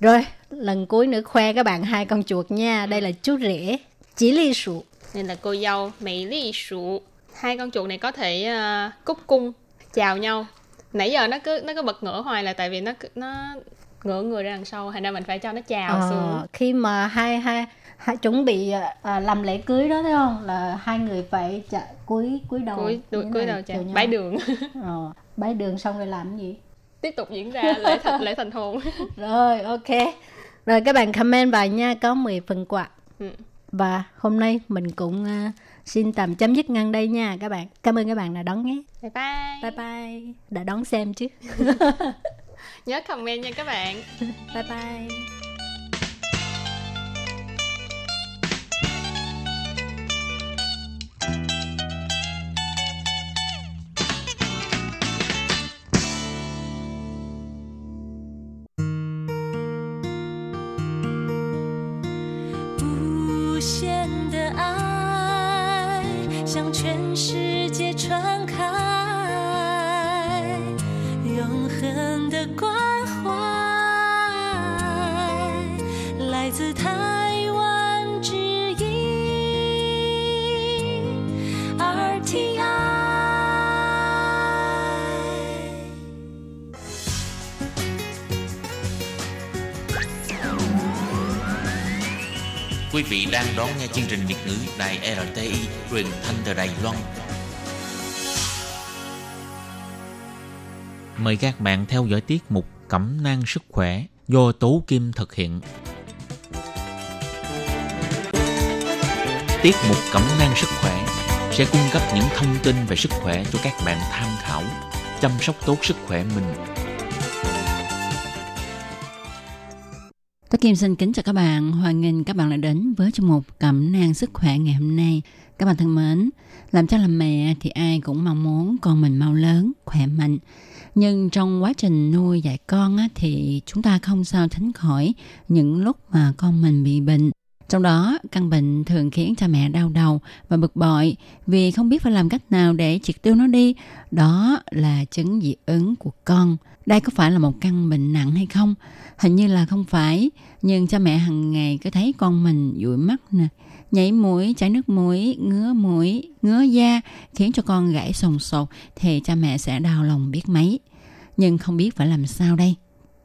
Rồi lần cuối nữa khoe các bạn 2 con chuột nha. Đây là chú rể Chí Lý Sử, đây là cô dâu Mỹ Lý Sử. 2 con chuột này có thể cúc cung chào nhau. Nãy giờ nó cứ bật ngửa hoài là tại vì nó ngửa người ra đằng sau, thành ra mình phải cho nó chào xuống. Khi mà hai chuẩn bị làm lễ cưới đó, thấy không, là 2 người phải cúi đầu chào nhau, bái đường xong rồi làm cái gì, tiếp tục diễn ra lễ thành hôn. Rồi ok, rồi các bạn comment vào nha, có 10 phần quà. Và hôm nay mình cũng xin tạm chấm dứt ngang đây nha các bạn. Cảm ơn các bạn đã đón nghe. Bye bye đã đón xem chứ. Nhớ comment nha các bạn. Bye bye. Quý vị đang đón nghe chương trình Việt ngữ Đài RTI truyền thanh từ Đài Loan. Mời các bạn theo dõi tiết mục Cẩm nang sức khỏe do Tố Kim thực hiện. Tiết mục Cẩm nang sức khỏe sẽ cung cấp những thông tin về sức khỏe cho các bạn tham khảo, chăm sóc tốt sức khỏe mình. Tôi Kim xin kính chào các bạn, hoan nghênh các bạn đã đến với chương mục Cẩm nang sức khỏe ngày hôm nay. Các bạn thân mến, làm cha làm mẹ thì ai cũng mong muốn con mình mau lớn, khỏe mạnh. Nhưng trong quá trình nuôi dạy con á, thì chúng ta không sao tránh khỏi những lúc mà con mình bị bệnh. Trong đó, căn bệnh thường khiến cha mẹ đau đầu và bực bội vì không biết phải làm cách nào để triệt tiêu nó đi. Đó là chứng dị ứng của con. Đây có phải là một căn bệnh nặng hay không? Hình như là không phải, nhưng cha mẹ hằng ngày cứ thấy con mình dụi mắt nè, nhảy mũi, chảy nước mũi, ngứa da khiến cho con gãi sồn sột thì cha mẹ sẽ đau lòng biết mấy. Nhưng không biết phải làm sao đây?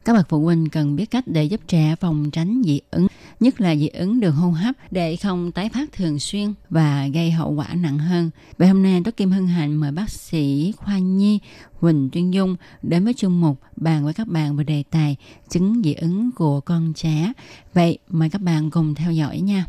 Các bậc phụ huynh cần biết cách để giúp trẻ phòng tránh dị ứng, nhất là dị ứng đường hô hấp để không tái phát thường xuyên và gây hậu quả nặng hơn. Vậy hôm nay, tôi Kim hân hạnh mời bác sĩ khoa nhi Huỳnh Tuyên Dung đến với chương mục bàn với các bạn về đề tài chứng dị ứng của con trẻ. Vậy mời các bạn cùng theo dõi nha.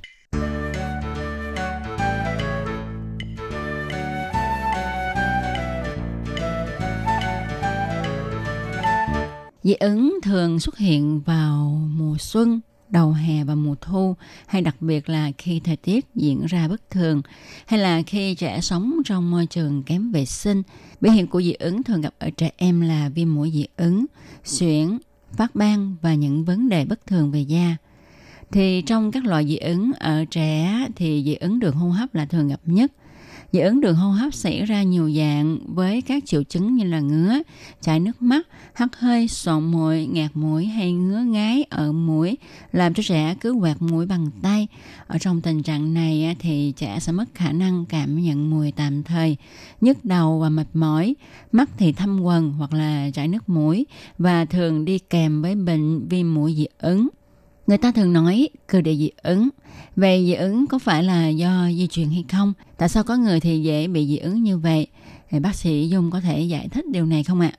Dị ứng thường xuất hiện vào mùa xuân, đầu hè và mùa thu, hay đặc biệt là khi thời tiết diễn ra bất thường, hay là khi trẻ sống trong môi trường kém vệ sinh. Biểu hiện của dị ứng thường gặp ở trẻ em là viêm mũi dị ứng, suyễn, phát ban và những vấn đề bất thường về da. Thì trong các loại dị ứng ở trẻ thì dị ứng đường hô hấp là thường gặp nhất. Dị ứng đường hô hấp xảy ra nhiều dạng với các triệu chứng như là ngứa, chảy nước mắt, hắt hơi, sổ mũi, ngạt mũi hay ngứa ngáy ở mũi, làm cho trẻ cứ quạt mũi bằng tay. Ở trong tình trạng này thì trẻ sẽ mất khả năng cảm nhận mùi tạm thời, nhức đầu và mệt mỏi, mắt thì thâm quầng hoặc là chảy nước mũi và thường đi kèm với bệnh viêm mũi dị ứng. Người ta thường nói cơ địa dị ứng. Về dị ứng có phải là do di truyền hay không? Tại sao có người thì dễ bị dị ứng như vậy? Thì bác sĩ Dung có thể giải thích điều này không ạ?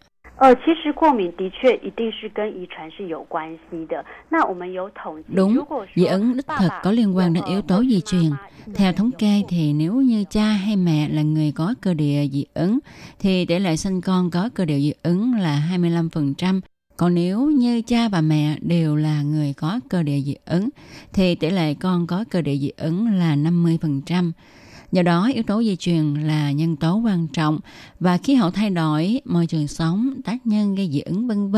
Đúng, dị ứng đích thực có liên quan đến yếu tố di truyền. Theo thống kê thì nếu như cha hay mẹ là người có cơ địa dị ứng, thì tỷ lệ sinh con có cơ địa dị ứng là 25%. Còn nếu như cha và mẹ đều là người có cơ địa dị ứng, thì tỷ lệ con có cơ địa dị ứng là 50%. Do đó, yếu tố di truyền là nhân tố quan trọng và khí hậu thay đổi, môi trường sống, tác nhân gây dị ứng v.v.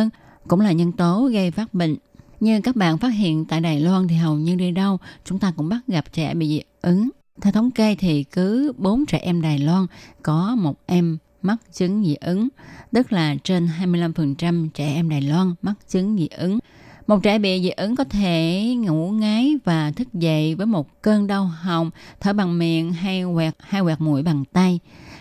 cũng là nhân tố gây phát bệnh. Như các bạn phát hiện tại Đài Loan thì hầu như đi đâu chúng ta cũng bắt gặp trẻ bị dị ứng. Theo thống kê thì cứ 4 trẻ em Đài Loan có 1 em mắc chứng dị ứng, tức là trên 25% trẻ em Đài Loan mắc chứng dị ứng. Một trẻ bị dị ứng có thể ngủ ngáy và thức dậy với một cơn đau họng, thở bằng miệng hay quẹt mũi bằng tay.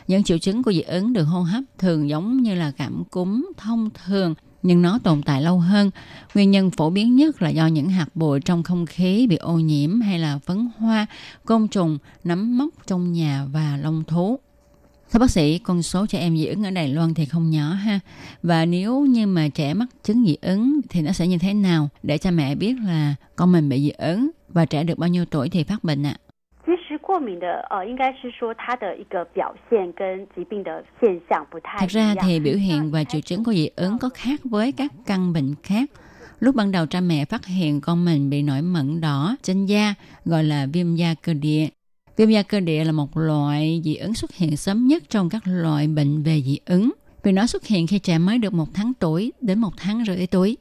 Những triệu chứng của dị ứng đường hô hấp thường giống như là cảm cúm thông thường, nhưng nó tồn tại lâu hơn. Nguyên nhân phổ biến nhất là do những hạt bụi trong không khí bị ô nhiễm hay là phấn hoa, côn trùng, nấm mốc trong nhà và lông thú. Thưa bác sĩ, con số trẻ em dị ứng ở Đài Loan thì không nhỏ ha. Và nếu như mà trẻ mắc chứng dị ứng thì nó sẽ như thế nào để cha mẹ biết là con mình bị dị ứng và trẻ được bao nhiêu tuổi thì phát bệnh ạ? Thật ra thì biểu hiện và triệu chứng của dị ứng có khác với các căn bệnh khác. Lúc ban đầu cha mẹ phát hiện con mình bị nổi mẩn đỏ trên da gọi là viêm da cơ địa. Viêm da cơ địa là một loại dị ứng xuất hiện sớm nhất trong các loại bệnh về dị ứng vì nó xuất hiện khi trẻ mới được 1 tháng tuổi đến 1 tháng rưỡi tuổi.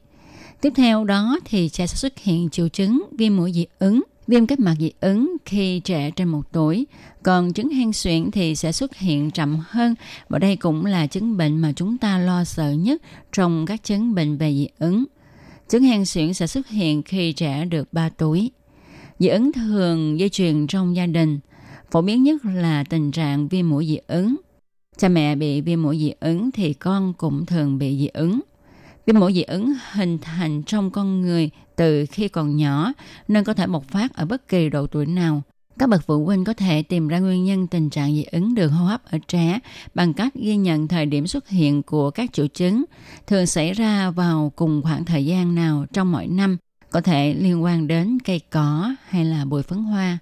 Tiếp theo đó thì trẻ sẽ xuất hiện triệu chứng viêm mũi dị ứng, viêm kết mạc dị ứng khi trẻ trên 1 tuổi. Còn chứng hen suyễn thì sẽ xuất hiện chậm hơn và đây cũng là chứng bệnh mà chúng ta lo sợ nhất trong các chứng bệnh về dị ứng. Chứng hen suyễn sẽ xuất hiện khi trẻ được 3 tuổi. Dị ứng thường dây chuyền trong gia đình, phổ biến nhất là tình trạng viêm mũi dị ứng. Cha mẹ bị viêm mũi dị ứng thì con cũng thường bị dị ứng. Viêm mũi dị ứng hình thành trong con người từ khi còn nhỏ nên có thể bộc phát ở bất kỳ độ tuổi nào. Các bậc phụ huynh có thể tìm ra nguyên nhân tình trạng dị ứng đường hô hấp ở trẻ bằng cách ghi nhận thời điểm xuất hiện của các triệu chứng, thường xảy ra vào cùng khoảng thời gian nào trong mỗi năm, có thể liên quan đến cây cỏ hay là bụi phấn hoa.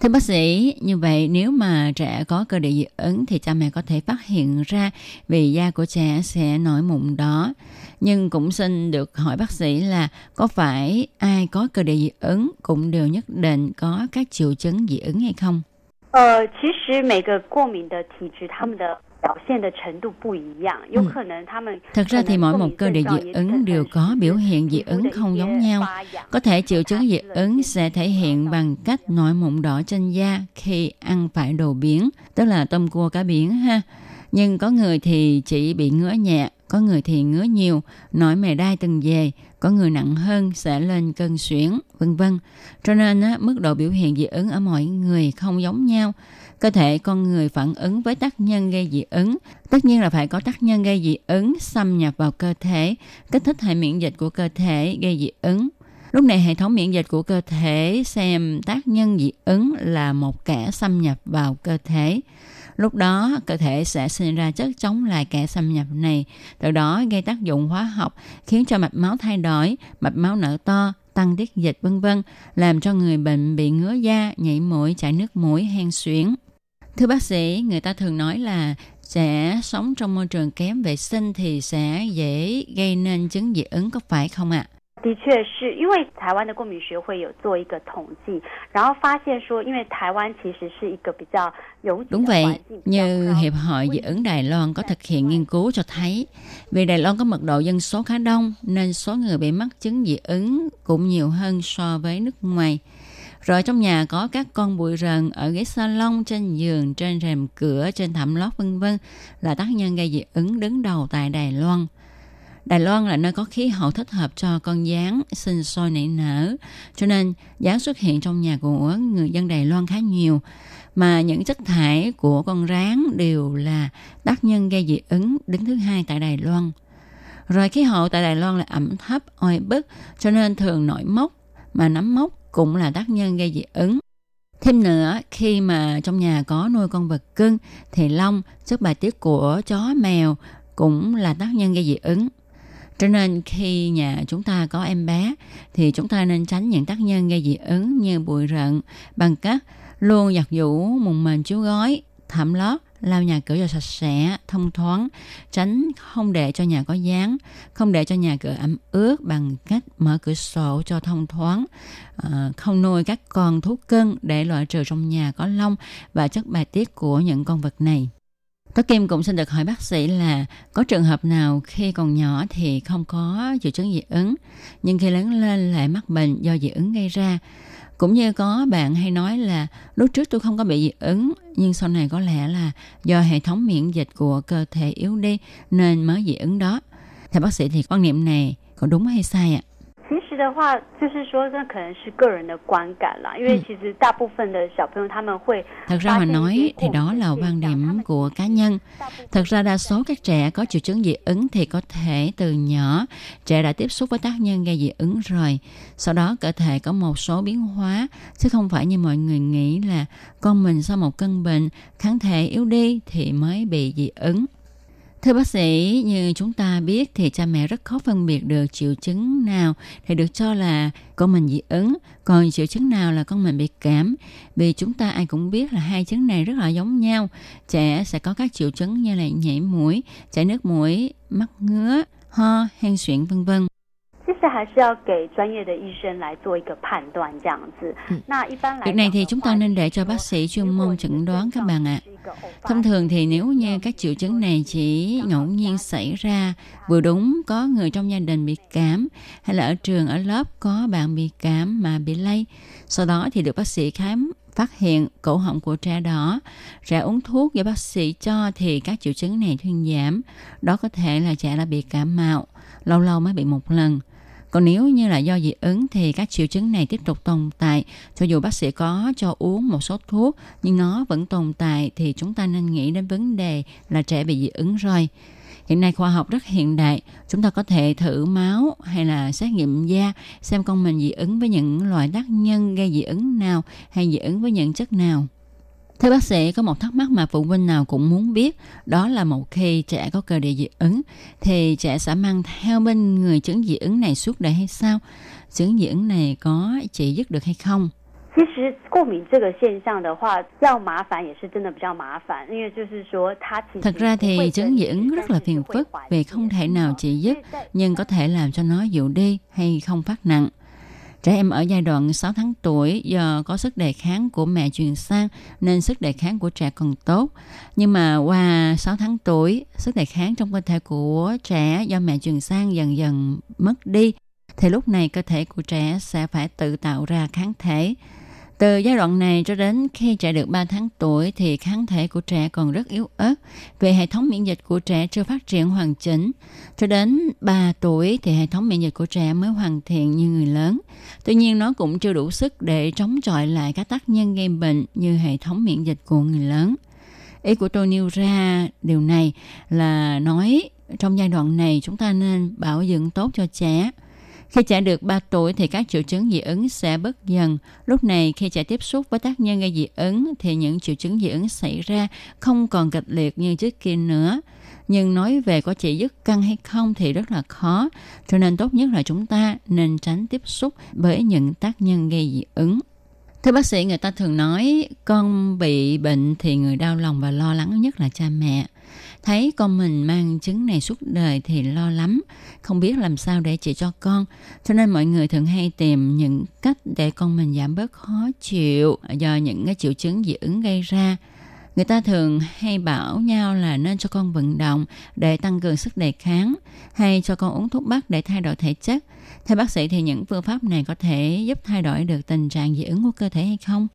Thưa bác sĩ, như vậy nếu mà trẻ có cơ địa dị ứng thì cha mẹ có thể phát hiện ra vì da của trẻ sẽ nổi mụn đỏ. Nhưng cũng xin được hỏi bác sĩ là có phải ai có cơ địa dị ứng cũng đều nhất định có các triệu chứng dị ứng hay không? Thật ra thì mỗi một cơ địa dị ứng đều có biểu hiện dị ứng không giống nhau. Có thể triệu chứng dị ứng sẽ thể hiện bằng cách nổi mụn đỏ trên da khi ăn phải đồ biển, tức là tôm cua cá biển ha. Nhưng có người thì chỉ bị ngứa nhẹ, có người thì ngứa nhiều, nổi mề đai từng về, có người nặng hơn sẽ lên cơn suyễn, vân vân. Cho nên mức độ biểu hiện dị ứng ở mọi người không giống nhau. Cơ thể con người phản ứng với tác nhân gây dị ứng. Tất nhiên là phải có tác nhân gây dị ứng xâm nhập vào cơ thể, kích thích hệ miễn dịch của cơ thể gây dị ứng. Lúc này hệ thống miễn dịch của cơ thể xem tác nhân dị ứng là một kẻ xâm nhập vào cơ thể. Lúc đó cơ thể sẽ sinh ra chất chống lại kẻ xâm nhập này, từ đó gây tác dụng hóa học khiến cho mạch máu thay đổi, mạch máu nở to, tăng tiết dịch v.v., làm cho người bệnh bị ngứa da, nhảy mũi, chảy nước mũi, hen suyễn. Thưa bác sĩ, người ta thường nói là trẻ sống trong môi trường kém vệ sinh thì sẽ dễ gây nên chứng dị ứng, có phải không ạ? Đúng vậy, như Hiệp hội Dị ứng Đài Loan có thực hiện nghiên cứu cho thấy, vì Đài Loan có mật độ dân số khá đông nên số người bị mắc chứng dị ứng cũng nhiều hơn so với nước ngoài. Rồi trong nhà có các con bụi rần ở ghế salon, trên giường, trên rèm cửa, trên thảm lót v.v. là tác nhân gây dị ứng đứng đầu tại Đài Loan. Đài Loan là nơi có khí hậu thích hợp cho con gián sinh sôi nảy nở, cho nên gián xuất hiện trong nhà của người dân Đài Loan khá nhiều. Mà những chất thải của con rán đều là tác nhân gây dị ứng đứng thứ hai tại Đài Loan. Rồi khí hậu tại Đài Loan là ẩm thấp, oi bức, cho nên thường nổi mốc, mà nấm mốc cũng là tác nhân gây dị ứng. Thêm nữa, khi mà trong nhà có nuôi con vật cưng thì lông, chất bài tiết của chó mèo cũng là tác nhân gây dị ứng. Cho nên khi nhà chúng ta có em bé thì chúng ta nên tránh những tác nhân gây dị ứng như bụi rận bằng cách luôn giặt giũ mùng mền chiếu gói, thảm lót, lau nhà cửa cho sạch sẽ, thông thoáng, tránh không để cho nhà có gián, không để cho nhà cửa ẩm ướt bằng cách mở cửa sổ cho thông thoáng, không nuôi các con thú cưng để loại trừ trong nhà có lông và chất bài tiết của những con vật này. Tôi Kim cũng xin được hỏi bác sĩ là có trường hợp nào khi còn nhỏ thì không có triệu chứng dị ứng, nhưng khi lớn lên lại mắc bệnh do dị ứng gây ra. Cũng như có bạn hay nói là lúc trước tôi không có bị dị ứng, nhưng sau này có lẽ là do hệ thống miễn dịch của cơ thể yếu đi nên mới dị ứng đó. Theo bác sĩ thì quan niệm này có đúng hay sai ạ? Thật ra mà nói thì đó là quan điểm của cá nhân. Thật ra đa số các trẻ có triệu chứng dị ứng thì có thể từ nhỏ trẻ đã tiếp xúc với tác nhân gây dị ứng rồi. Sau đó cơ thể có một số biến hóa, chứ không phải như mọi người nghĩ là con mình sau một cơn bệnh kháng thể yếu đi thì mới bị dị ứng. Thưa bác sĩ, như chúng ta biết thì cha mẹ rất khó phân biệt được triệu chứng nào thì được cho là con mình dị ứng, còn triệu chứng nào là con mình bị cảm. Vì chúng ta ai cũng biết là hai chứng này rất là giống nhau. Trẻ sẽ có các triệu chứng như là nhảy mũi, chảy nước mũi, mắt ngứa, ho, hen suyễn v.v. Việc này thì chúng ta nên để cho bác sĩ chuyên môn chẩn đoán các bạn ạ. Thông thường thì nếu như các triệu chứng này chỉ ngẫu nhiên xảy ra, vừa đúng có người trong gia đình bị cảm hay là ở trường, ở lớp có bạn bị cảm mà bị lây, sau đó thì được bác sĩ khám phát hiện cổ họng của trẻ đỏ, trẻ uống thuốc do bác sĩ cho thì các triệu chứng này thuyên giảm. Đó có thể là trẻ đã bị cảm mạo, lâu lâu mới bị một lần. Còn nếu như là do dị ứng thì các triệu chứng này tiếp tục tồn tại, cho dù bác sĩ có cho uống một số thuốc nhưng nó vẫn tồn tại thì chúng ta nên nghĩ đến vấn đề là trẻ bị dị ứng rồi. Hiện nay khoa học rất hiện đại, chúng ta có thể thử máu hay là xét nghiệm da xem con mình dị ứng với những loại tác nhân gây dị ứng nào hay dị ứng với những chất nào. Thưa bác sĩ, có một thắc mắc mà phụ huynh nào cũng muốn biết, đó là một khi trẻ có cơ địa dị ứng thì trẻ sẽ mang theo bên người chứng dị ứng này suốt đời hay sao? Chứng dị ứng này có trị dứt được hay không? 其实过敏这个现象的话，要麻烦也是真的比较麻烦，因为就是说它其实 ra thì chứng dị ứng rất là phiền phức vì không thể nào trị dứt, nhưng có thể làm cho nó dịu đi hay không phát nặng. Trẻ em ở giai đoạn 6 tháng tuổi do có sức đề kháng của mẹ truyền sang nên sức đề kháng của trẻ còn tốt. Nhưng mà qua 6 tháng tuổi, sức đề kháng trong cơ thể của trẻ do mẹ truyền sang dần dần mất đi. Thì lúc này cơ thể của trẻ sẽ phải tự tạo ra kháng thể. Từ giai đoạn này cho đến khi trẻ được 3 tháng tuổi thì kháng thể của trẻ còn rất yếu ớt vì hệ thống miễn dịch của trẻ chưa phát triển hoàn chỉnh. Cho đến 3 tuổi thì hệ thống miễn dịch của trẻ mới hoàn thiện như người lớn. Tuy nhiên nó cũng chưa đủ sức để chống chọi lại các tác nhân gây bệnh như hệ thống miễn dịch của người lớn. Ý của tôi nêu ra điều này là nói trong giai đoạn này chúng ta nên bảo dưỡng tốt cho trẻ. Khi trẻ được 3 tuổi thì các triệu chứng dị ứng sẽ bớt dần. Lúc này khi trẻ tiếp xúc với tác nhân gây dị ứng thì những triệu chứng dị ứng xảy ra không còn kịch liệt như trước kia nữa. Nhưng nói về có trị dứt căn hay không thì rất là khó. Cho nên tốt nhất là chúng ta nên tránh tiếp xúc với những tác nhân gây dị ứng. Thưa bác sĩ, người ta thường nói con bị bệnh thì người đau lòng và lo lắng nhất là cha mẹ. Thấy con mình mang chứng này suốt đời thì lo lắm, không biết làm sao để trị cho con. Cho nên mọi người thường hay tìm những cách để con mình giảm bớt khó chịu do những cái triệu chứng dị ứng gây ra. Người ta thường hay bảo nhau là nên cho con vận động để tăng cường sức đề kháng hay cho con uống thuốc bắc để thay đổi thể chất. Theo bác sĩ thì những phương pháp này có thể giúp thay đổi được tình trạng dị ứng của cơ thể hay không?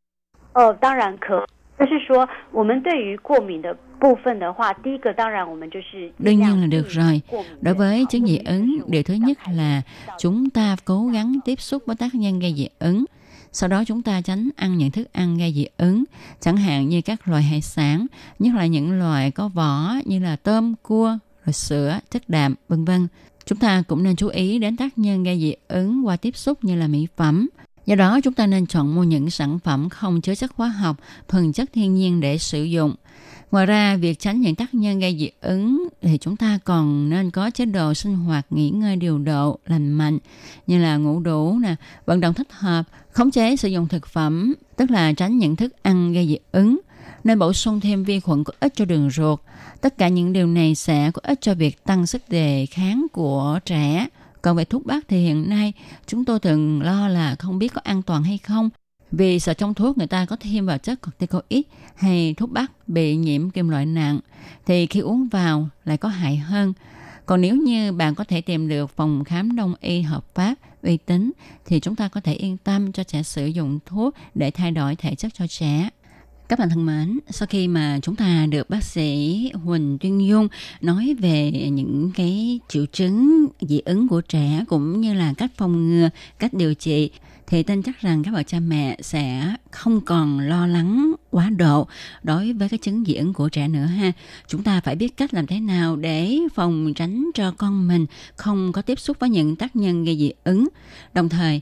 Đương nhiên là được rồi. Đối với chứng dị ứng, điều thứ nhất là chúng ta cố gắng tiếp xúc với tác nhân gây dị ứng. Sau đó chúng ta tránh ăn những thức ăn gây dị ứng, chẳng hạn như các loại hải sản, nhất là những loại có vỏ như là tôm, cua, rồi sữa, chất đạm, vân vân. Chúng ta cũng nên chú ý đến tác nhân gây dị ứng qua tiếp xúc như là mỹ phẩm. Do đó chúng ta nên chọn mua những sản phẩm không chứa chất hóa học, thuần chất thiên nhiên để sử dụng. Ngoài ra, việc tránh những tác nhân gây dị ứng thì chúng ta còn nên có chế độ sinh hoạt nghỉ ngơi điều độ, lành mạnh như là ngủ đủ, vận động thích hợp, khống chế sử dụng thực phẩm, tức là tránh những thức ăn gây dị ứng, nên bổ sung thêm vi khuẩn có ích cho đường ruột. Tất cả những điều này sẽ có ích cho việc tăng sức đề kháng của trẻ. Còn về thuốc bắc thì hiện nay chúng tôi thường lo là không biết có an toàn hay không. Vì sợ trong thuốc người ta có thêm vào chất corticoid hay thuốc bắc bị nhiễm kim loại nặng thì khi uống vào lại có hại hơn. Còn nếu như bạn có thể tìm được phòng khám đông y hợp pháp, uy tín thì chúng ta có thể yên tâm cho trẻ sử dụng thuốc để thay đổi thể chất cho trẻ. Các bạn thân mến, sau khi mà chúng ta được bác sĩ Huỳnh Tuyên Dung nói về những cái triệu chứng dị ứng của trẻ cũng như là cách phòng ngừa, cách điều trị, thì tin chắc rằng các bậc cha mẹ sẽ không còn lo lắng quá độ đối với cái chứng dị ứng của trẻ nữa ha. Chúng ta phải biết cách làm thế nào để phòng tránh cho con mình không có tiếp xúc với những tác nhân gây dị ứng, đồng thời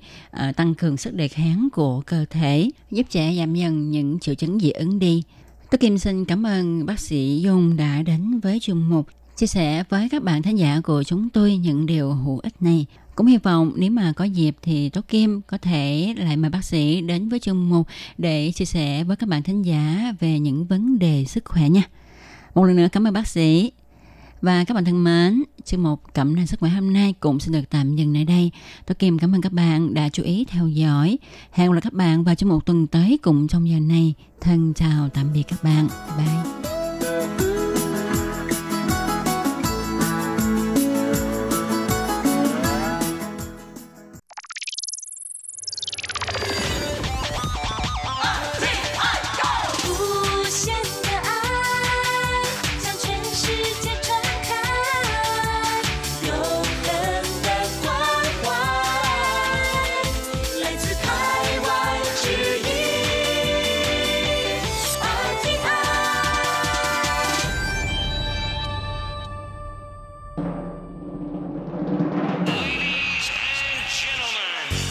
tăng cường sức đề kháng của cơ thể, giúp trẻ giảm dần những triệu chứng dị ứng đi. Tôi Kim xin cảm ơn bác sĩ Dung đã đến với chuyên mục, chia sẻ với các bạn thính giả của chúng tôi những điều hữu ích này. Cũng hy vọng nếu mà có dịp thì Tố Kim có thể lại mời bác sĩ đến với chương mục để chia sẻ với các bạn thính giả về những vấn đề sức khỏe nha. Một lần nữa cảm ơn bác sĩ. Và các bạn thân mến, chương mục Cẩm nang sức khỏe hôm nay cũng xin được tạm dừng tại đây. Tố Kim cảm ơn các bạn đã chú ý theo dõi. Hẹn gặp lại các bạn vào chương mục tuần tới cùng trong giờ này. Thân chào tạm biệt các bạn. Bye.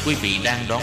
Quý vị đang đón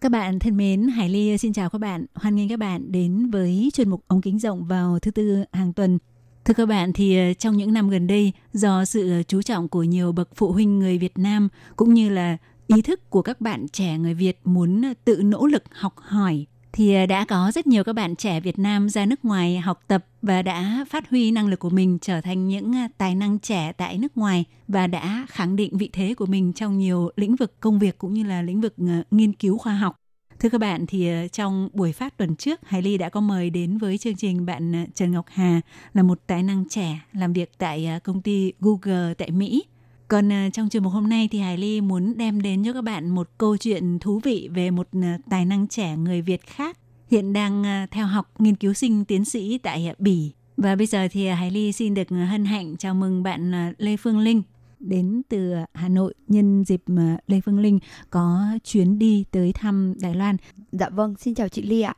Các bạn thân mến, Hải Ly xin chào các bạn. Hoan nghênh các bạn đến với chuyên mục Ống Kính Rộng vào thứ Tư hàng tuần. Thưa các bạn, thì trong những năm gần đây, do sự chú trọng của nhiều bậc phụ huynh người Việt Nam cũng như là ý thức của các bạn trẻ người Việt muốn tự nỗ lực học hỏi, thì đã có rất nhiều các bạn trẻ Việt Nam ra nước ngoài học tập và đã phát huy năng lực của mình trở thành những tài năng trẻ tại nước ngoài và đã khẳng định vị thế của mình trong nhiều lĩnh vực công việc cũng như là lĩnh vực nghiên cứu khoa học. Thưa các bạn, thì trong buổi phát tuần trước, Hải Ly đã có mời đến với chương trình bạn Trần Ngọc Hà, là một tài năng trẻ làm việc tại công ty Google tại Mỹ. Còn trong chương mục hôm nay thì Hải Ly muốn đem đến cho các bạn một câu chuyện thú vị về một tài năng trẻ người Việt khác hiện đang theo học nghiên cứu sinh tiến sĩ tại Bỉ. Và bây giờ thì Hải Ly xin được hân hạnh chào mừng bạn Lê Phương Linh đến từ Hà Nội nhân dịp Lê Phương Linh có chuyến đi tới thăm Đài Loan. Dạ vâng, xin chào chị Ly ạ.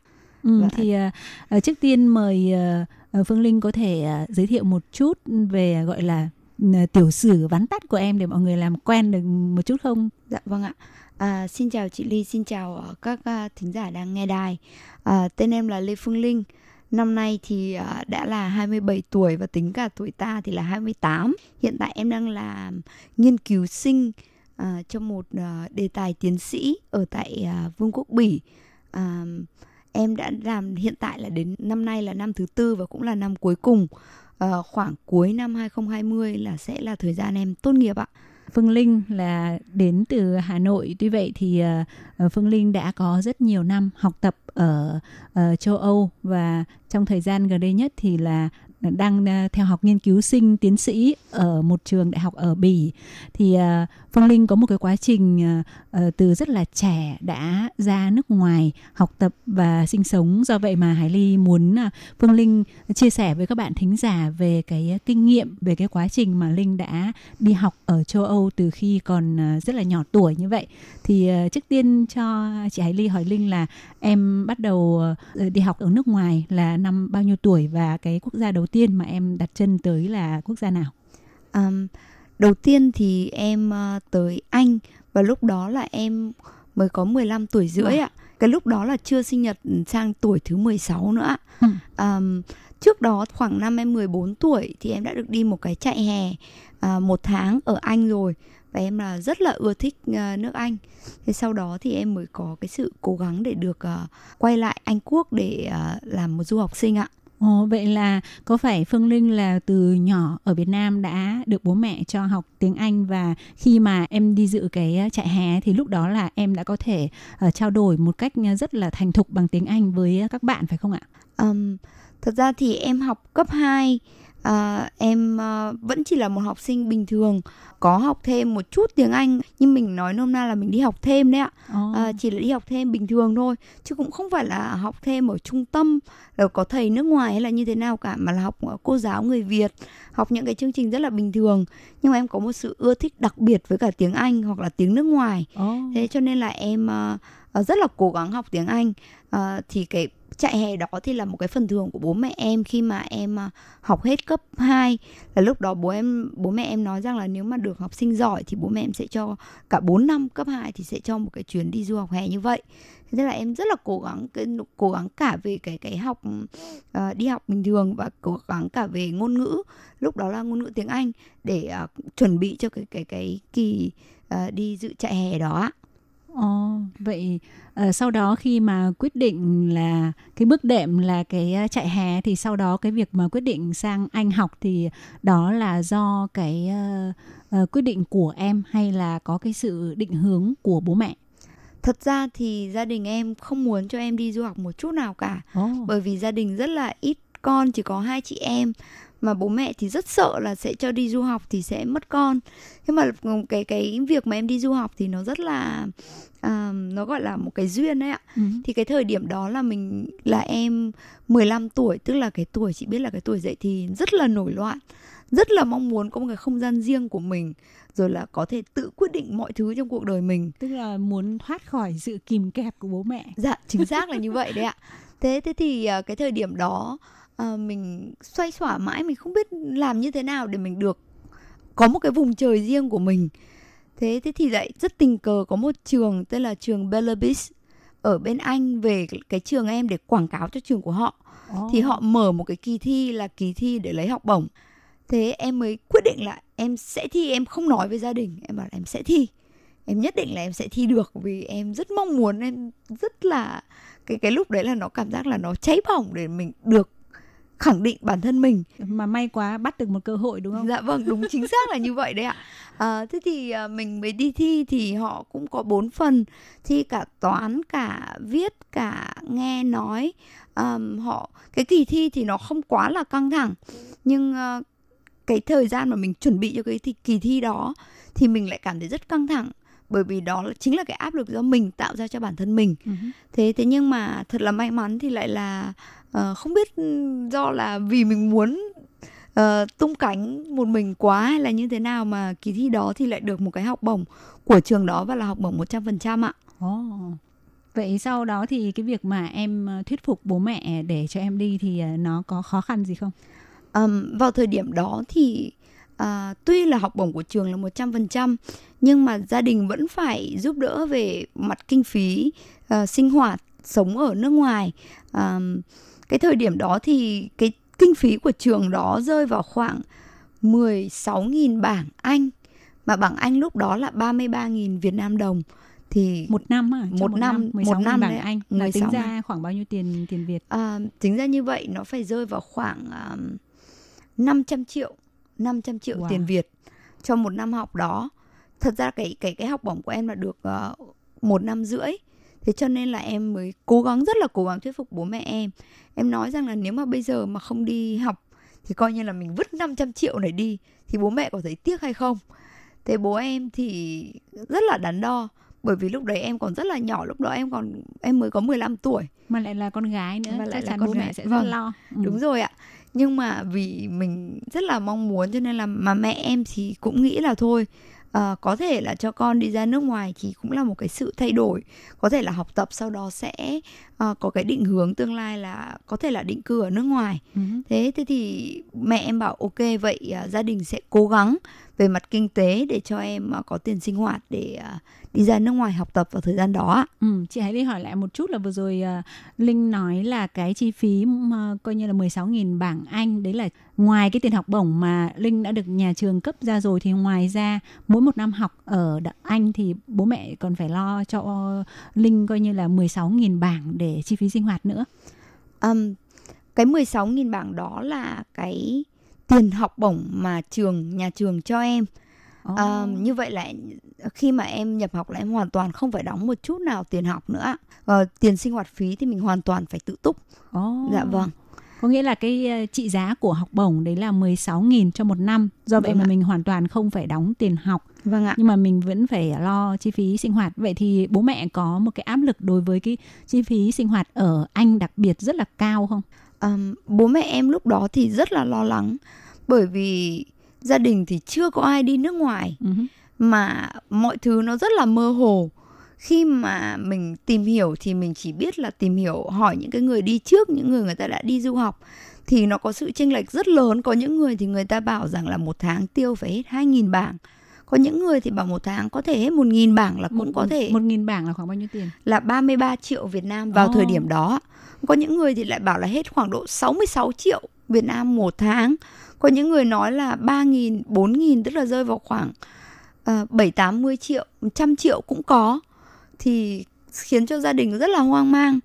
Thì trước tiên mời Phương Linh có thể giới thiệu một chút về gọi là tiểu sử vắn tắt của em để mọi người làm quen được một chút không? Dạ vâng ạ. Xin chào chị Ly, xin chào các thính giả đang nghe đài. Tên em là Lê Phương Linh. Năm nay thì đã là 27 tuổi và tính cả tuổi ta thì là 28. Hiện tại em đang làm nghiên cứu sinh cho một đề tài tiến sĩ ở tại Vương quốc Bỉ. Em đã làm hiện tại là đến năm nay là năm thứ tư và cũng là năm cuối cùng. Khoảng cuối năm 2020 là sẽ là thời gian em tốt nghiệp ạ. Phương Linh là đến từ Hà Nội. Tuy vậy thì Phương Linh đã có rất nhiều năm học tập ở châu Âu. Và trong thời gian gần đây nhất thì là đang theo học nghiên cứu sinh tiến sĩ ở một trường đại học ở Bỉ. Thì Phương Linh có một cái quá trình từ rất là trẻ đã ra nước ngoài học tập và sinh sống. Do vậy mà Hải Ly muốn Phương Linh chia sẻ với các bạn thính giả về cái kinh nghiệm, về cái quá trình mà Linh đã đi học ở châu Âu từ khi còn rất là nhỏ tuổi như vậy. Thì trước tiên cho chị Hải Ly hỏi Linh là em bắt đầu đi học ở nước ngoài là năm bao nhiêu tuổi và cái quốc gia đầu tiên mà em đặt chân tới là quốc gia nào? Đầu tiên thì em tới Anh và lúc đó là em mới có 15 tuổi rưỡi ạ. Cái lúc đó là chưa sinh nhật sang tuổi thứ 16 nữa ạ. Trước đó khoảng năm em 14 tuổi thì em đã được đi một cái trại hè một tháng ở Anh rồi. Và em là rất là ưa thích nước Anh. Thế sau đó thì em mới có cái sự cố gắng để được quay lại Anh Quốc để làm một du học sinh ạ. Ồ, vậy là có phải Phương Linh là từ nhỏ ở Việt Nam đã được bố mẹ cho học tiếng Anh và khi mà em đi dự cái trại hè thì lúc đó là em đã có thể trao đổi một cách rất là thành thục bằng tiếng Anh với các bạn phải không ạ? Thật ra thì em học cấp 2, em vẫn chỉ là một học sinh bình thường, có học thêm một chút tiếng Anh nhưng mình nói nôm na là mình đi học thêm đấy ạ. Chỉ là đi học thêm bình thường thôi chứ cũng không phải là học thêm ở trung tâm rồi có thầy nước ngoài hay là như thế nào cả, mà là học cô giáo người Việt, học những cái chương trình rất là bình thường. Nhưng mà em có một sự ưa thích đặc biệt với cả tiếng Anh hoặc là tiếng nước ngoài. Thế cho nên là em rất là cố gắng học tiếng Anh. Thì cái trại hè đó thì là một cái phần thưởng của bố mẹ em khi mà em học hết cấp 2. Là lúc đó bố mẹ em nói rằng là nếu mà được học sinh giỏi thì bố mẹ em sẽ cho cả 4 năm cấp 2 thì sẽ cho một cái chuyến đi du học hè như vậy. Thế nên là em rất là cố gắng cả về cái học đi học bình thường và cố gắng cả về ngôn ngữ. Lúc đó là ngôn ngữ tiếng Anh để chuẩn bị cho cái kỳ đi dự trại hè đó ạ. Vậy sau đó khi mà quyết định là cái bước đệm là cái trại hè thì sau đó cái việc mà quyết định sang Anh học thì đó là do cái quyết định của em hay là có cái sự định hướng của bố mẹ? Thật ra thì gia đình em không muốn cho em đi du học một chút nào cả. Bởi vì gia đình rất là ít con, chỉ có hai chị em, mà bố mẹ thì rất sợ là sẽ cho đi du học thì sẽ mất con. Thế mà cái việc mà em đi du học thì nó rất là nó gọi là một cái duyên đấy ạ. Thì cái thời điểm đó là em 15 tuổi, tức là cái tuổi chị biết là cái tuổi dậy thì rất là nổi loạn, rất là mong muốn có một cái không gian riêng của mình, rồi là có thể tự quyết định mọi thứ trong cuộc đời mình. Tức là muốn thoát khỏi sự kìm kẹp của bố mẹ. Dạ, chính xác là như vậy đấy ạ. Thế thì cái thời điểm đó mình xoay xỏa mãi, mình không biết làm như thế nào để mình được có một cái vùng trời riêng của mình. Thế thì lại rất tình cờ có một trường tên là trường Bella Beach ở bên Anh về cái trường em để quảng cáo cho trường của họ. Thì họ mở một cái kỳ thi là kỳ thi để lấy học bổng. Thế em mới quyết định là em sẽ thi, em không nói với gia đình, em bảo là em sẽ thi. Em nhất định là em sẽ thi được vì em rất mong muốn, em rất là cái lúc đấy là nó cảm giác là nó cháy bỏng để mình được khẳng định bản thân mình. Mà may quá bắt được một cơ hội đúng không? Dạ vâng, đúng chính xác là như vậy đấy ạ. Thế thì mình mới đi thi thì họ cũng có 4 phần, thi cả toán, cả viết, cả nghe nói. Cái kỳ thi thì nó không quá là căng thẳng, nhưng cái thời gian mà mình chuẩn bị cho cái kỳ thi đó thì mình lại cảm thấy rất căng thẳng, bởi vì đó chính là cái áp lực do mình tạo ra cho bản thân mình. Thế nhưng mà thật là may mắn thì lại là không biết do là vì mình muốn tung cánh một mình quá hay là như thế nào mà kỳ thi đó thì lại được một cái học bổng của trường đó, và là học bổng 100% ạ. Vậy sau đó thì cái việc mà em thuyết phục bố mẹ để cho em đi thì nó có khó khăn gì không? Vào thời điểm đó thì tuy là học bổng của trường là 100%, nhưng mà gia đình vẫn phải giúp đỡ về mặt kinh phí, sinh hoạt, sống ở nước ngoài. Cái thời điểm đó thì cái kinh phí của trường đó rơi vào khoảng 16.000 bảng Anh, mà bảng Anh lúc đó là 33.000 Việt Nam đồng. Thì một năm 16.000 bảng Anh là tính ra khoảng bao nhiêu tiền Việt? Tính ra như vậy nó phải rơi vào khoảng 500 triệu wow. Tiền Việt cho một năm học đó. Thật ra cái học bổng của em là được 1,5 năm. Thế cho nên là em mới rất là cố gắng thuyết phục bố mẹ em. Em nói rằng là nếu mà bây giờ mà không đi học thì coi như là mình vứt 500 triệu này đi, thì bố mẹ có thấy tiếc hay không? Thế bố em thì rất là đắn đo, bởi vì lúc đấy em còn rất là nhỏ, lúc đó em mới có 15 tuổi. Mà lại là con gái nữa, chắc chắn bố mẹ sẽ rất lo. Đúng rồi ạ. Nhưng mà vì mình rất là mong muốn cho nên là mà mẹ em thì cũng nghĩ là thôi, có thể là cho con đi ra nước ngoài thì cũng là một cái sự thay đổi, có thể là học tập sau đó sẽ có cái định hướng tương lai là có thể là định cư ở nước ngoài. Thế thì mẹ em bảo ok, vậy gia đình sẽ cố gắng về mặt kinh tế để cho em có tiền sinh hoạt để đi ra nước ngoài học tập vào thời gian đó. Chị hãy đi hỏi lại một chút là vừa rồi Linh nói là cái chi phí coi như là 16.000 bảng Anh, đấy là ngoài cái tiền học bổng mà Linh đã được nhà trường cấp ra rồi, thì ngoài ra mỗi một năm học ở Anh thì bố mẹ còn phải lo cho Linh coi như là 16.000 bảng để chi phí sinh hoạt nữa. Cái 16.000 bảng đó là cái tiền học bổng mà nhà trường cho em. Như vậy là khi mà em nhập học là em hoàn toàn không phải đóng một chút nào tiền học nữa. Tiền sinh hoạt phí thì mình hoàn toàn phải tự túc. Dạ vâng. Có nghĩa là cái trị giá của học bổng đấy là 16.000 cho một năm. Do vậy mà mình hoàn toàn không phải đóng tiền học. Vâng ạ. Nhưng mà mình vẫn phải lo chi phí sinh hoạt. Vậy thì bố mẹ có một cái áp lực đối với cái chi phí sinh hoạt ở Anh đặc biệt rất là cao không? Bố mẹ em lúc đó thì rất là lo lắng, bởi vì gia đình thì chưa có ai đi nước ngoài, mà mọi thứ nó rất là mơ hồ. Khi mà mình tìm hiểu thì mình chỉ biết là tìm hiểu hỏi những cái người đi trước, những người ta đã đi du học, thì nó có sự chênh lệch rất lớn. Có những người thì người ta bảo rằng là một tháng tiêu phải hết 2.000 bảng. Có những người thì bảo một tháng có thể hết 1.000 bảng là cũng có thể. 1.000 bảng là khoảng bao nhiêu tiền? Là 33 triệu Việt Nam vào thời điểm đó. Có những người thì lại bảo là hết khoảng độ 66 triệu Việt Nam một tháng. Có những người nói là 3.000, 4.000, tức là rơi vào khoảng 7-80 triệu, 100 triệu cũng có. Thì khiến cho gia đình rất là hoang mang.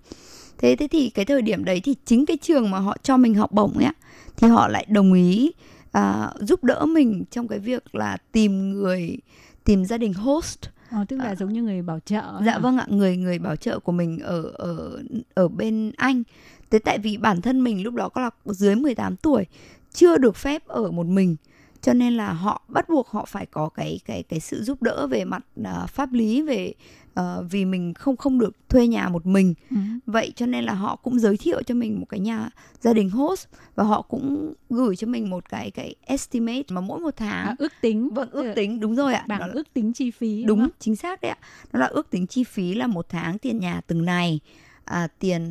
Thế thì cái thời điểm đấy thì chính cái trường mà họ cho mình học bổng ấy, thì họ lại đồng ý giúp đỡ mình trong cái việc là tìm gia đình host Tức là giống như người bảo trợ. Dạ vâng ạ, người bảo trợ của mình ở bên Anh. Thế tại vì bản thân mình lúc đó có là dưới 18 tuổi, chưa được phép ở một mình, cho nên là họ bắt buộc họ phải có cái sự giúp đỡ về mặt pháp lý, về vì mình không được thuê nhà một mình. Vậy cho nên là họ cũng giới thiệu cho mình một cái nhà gia đình host, và họ cũng gửi cho mình một cái estimate mà mỗi một tháng ước tính. Vâng, ước tính, đúng rồi ạ. Bảng ước tính chi phí. Đúng, chính xác đấy ạ. Nó là ước tính chi phí là một tháng tiền nhà từng này, tiền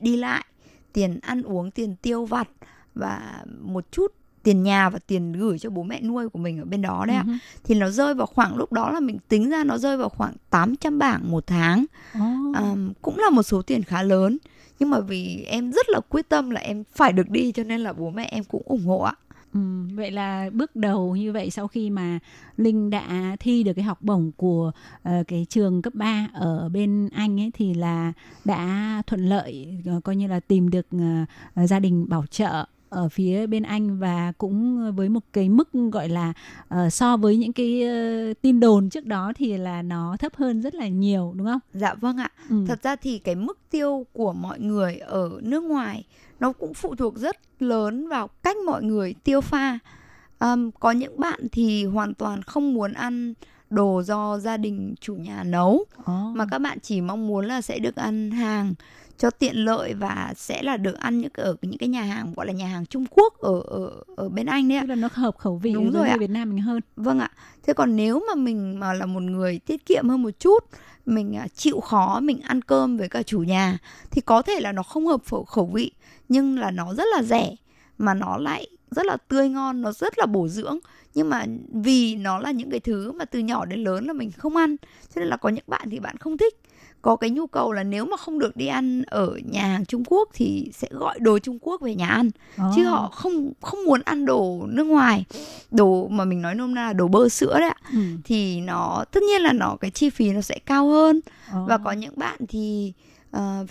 đi lại, tiền ăn uống, tiền tiêu vặt và một chút tiền nhà và tiền gửi cho bố mẹ nuôi của mình ở bên đó đấy ạ. Thì nó rơi vào khoảng, lúc đó là mình tính ra nó rơi vào khoảng 800 bảng một tháng. Cũng là một số tiền khá lớn. Nhưng mà vì em rất là quyết tâm là em phải được đi, cho nên là bố mẹ em cũng ủng hộ ạ. Vậy là bước đầu như vậy, sau khi mà Linh đã thi được cái học bổng của cái trường cấp 3 ở bên Anh ấy, thì là đã thuận lợi, coi như là tìm được gia đình bảo trợ ở phía bên Anh, và cũng với một cái mức gọi là so với những cái tin đồn trước đó thì là nó thấp hơn rất là nhiều, đúng không? Dạ vâng ạ. Thật ra thì cái mức tiêu của mọi người ở nước ngoài nó cũng phụ thuộc rất lớn vào cách mọi người tiêu pha. Có những bạn thì hoàn toàn không muốn ăn đồ do gia đình chủ nhà nấu, mà các bạn chỉ mong muốn là sẽ được ăn hàng cho tiện lợi, và sẽ là được ăn những cái nhà hàng gọi là nhà hàng Trung Quốc ở bên Anh đấy ạ. Tức là nó hợp khẩu vị với Việt Nam mình hơn. Vâng ạ. Thế còn nếu mà mình mà là một người tiết kiệm hơn một chút, mình chịu khó mình ăn cơm với cả chủ nhà, thì có thể là nó không hợp khẩu vị, nhưng là nó rất là rẻ, mà nó lại rất là tươi ngon, nó rất là bổ dưỡng. Nhưng mà vì nó là những cái thứ mà từ nhỏ đến lớn là mình không ăn, cho nên là có những bạn thì bạn không thích, có cái nhu cầu là nếu mà không được đi ăn ở nhà hàng Trung Quốc thì sẽ gọi đồ Trung Quốc về nhà ăn. Chứ họ không muốn ăn đồ nước ngoài, đồ mà mình nói nôm na là đồ bơ sữa đấy ạ. Thì nó tất nhiên là cái chi phí nó sẽ cao hơn. Và có những bạn thì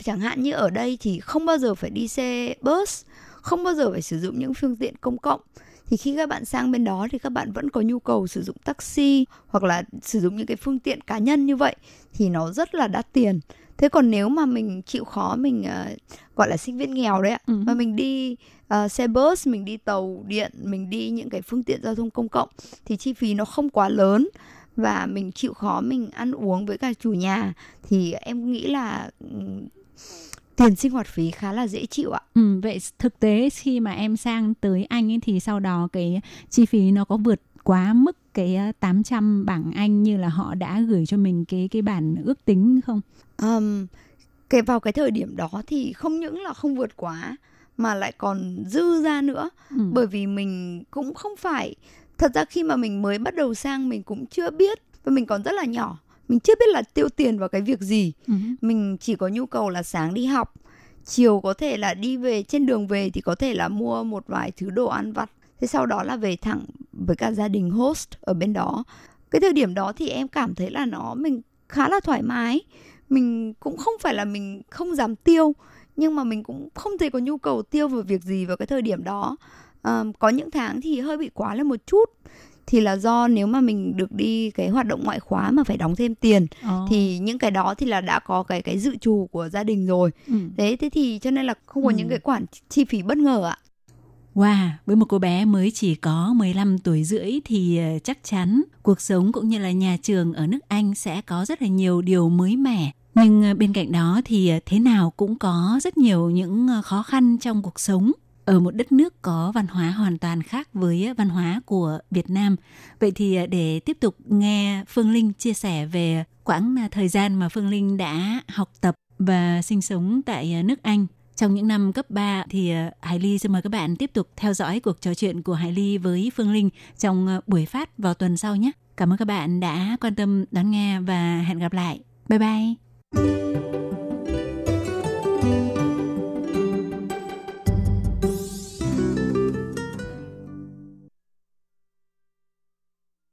chẳng hạn như ở đây thì không bao giờ phải đi xe bus, không bao giờ phải sử dụng những phương tiện công cộng. Thì khi các bạn sang bên đó thì các bạn vẫn có nhu cầu sử dụng taxi hoặc là sử dụng những cái phương tiện cá nhân như vậy, thì nó rất là đắt tiền. Thế còn nếu mà mình chịu khó, mình gọi là sinh viên nghèo đấy ạ, mà mình đi xe bus, mình đi tàu điện, mình đi những cái phương tiện giao thông công cộng thì chi phí nó không quá lớn, và mình chịu khó mình ăn uống với cả chủ nhà thì em nghĩ là tiền sinh hoạt phí khá là dễ chịu ạ. Vậy thực tế khi mà em sang tới Anh ấy, thì sau đó cái chi phí nó có vượt quá mức cái 800 bảng Anh như là họ đã gửi cho mình cái bản ước tính không? Vào cái thời điểm đó thì không những là không vượt quá mà lại còn dư ra nữa. Bởi vì mình cũng không phải, thật ra khi mà mình mới bắt đầu sang mình cũng chưa biết, và mình còn rất là nhỏ. Mình chưa biết là tiêu tiền vào cái việc gì. Mình chỉ có nhu cầu là sáng đi học, chiều có thể là đi về, trên đường về thì có thể là mua một vài thứ đồ ăn vặt. Thế sau đó là về thẳng với cả gia đình host ở bên đó. Cái thời điểm đó thì em cảm thấy là mình khá là thoải mái. Mình cũng không phải là mình không dám tiêu, nhưng mà mình cũng không thấy có nhu cầu tiêu vào việc gì vào cái thời điểm đó. Có những tháng thì hơi bị quá lên một chút, thì là do nếu mà mình được đi cái hoạt động ngoại khóa mà phải đóng thêm tiền, thì những cái đó thì là đã có cái dự trù của gia đình rồi. Thế thì cho nên là không có những cái khoản chi phí bất ngờ ạ. Wow, với một cô bé mới chỉ có 15 tuổi rưỡi thì chắc chắn cuộc sống cũng như là nhà trường ở nước Anh sẽ có rất là nhiều điều mới mẻ. Nhưng bên cạnh đó thì thế nào cũng có rất nhiều những khó khăn trong cuộc sống ở một đất nước có văn hóa hoàn toàn khác với văn hóa của Việt Nam. Vậy thì để tiếp tục nghe Phương Linh chia sẻ về quãng thời gian mà Phương Linh đã học tập và sinh sống tại nước Anh trong những năm cấp 3, thì Hải Ly xin mời các bạn tiếp tục theo dõi cuộc trò chuyện của Hải Ly với Phương Linh trong buổi phát vào tuần sau nhé. Cảm ơn các bạn đã quan tâm đón nghe và hẹn gặp lại. Bye bye!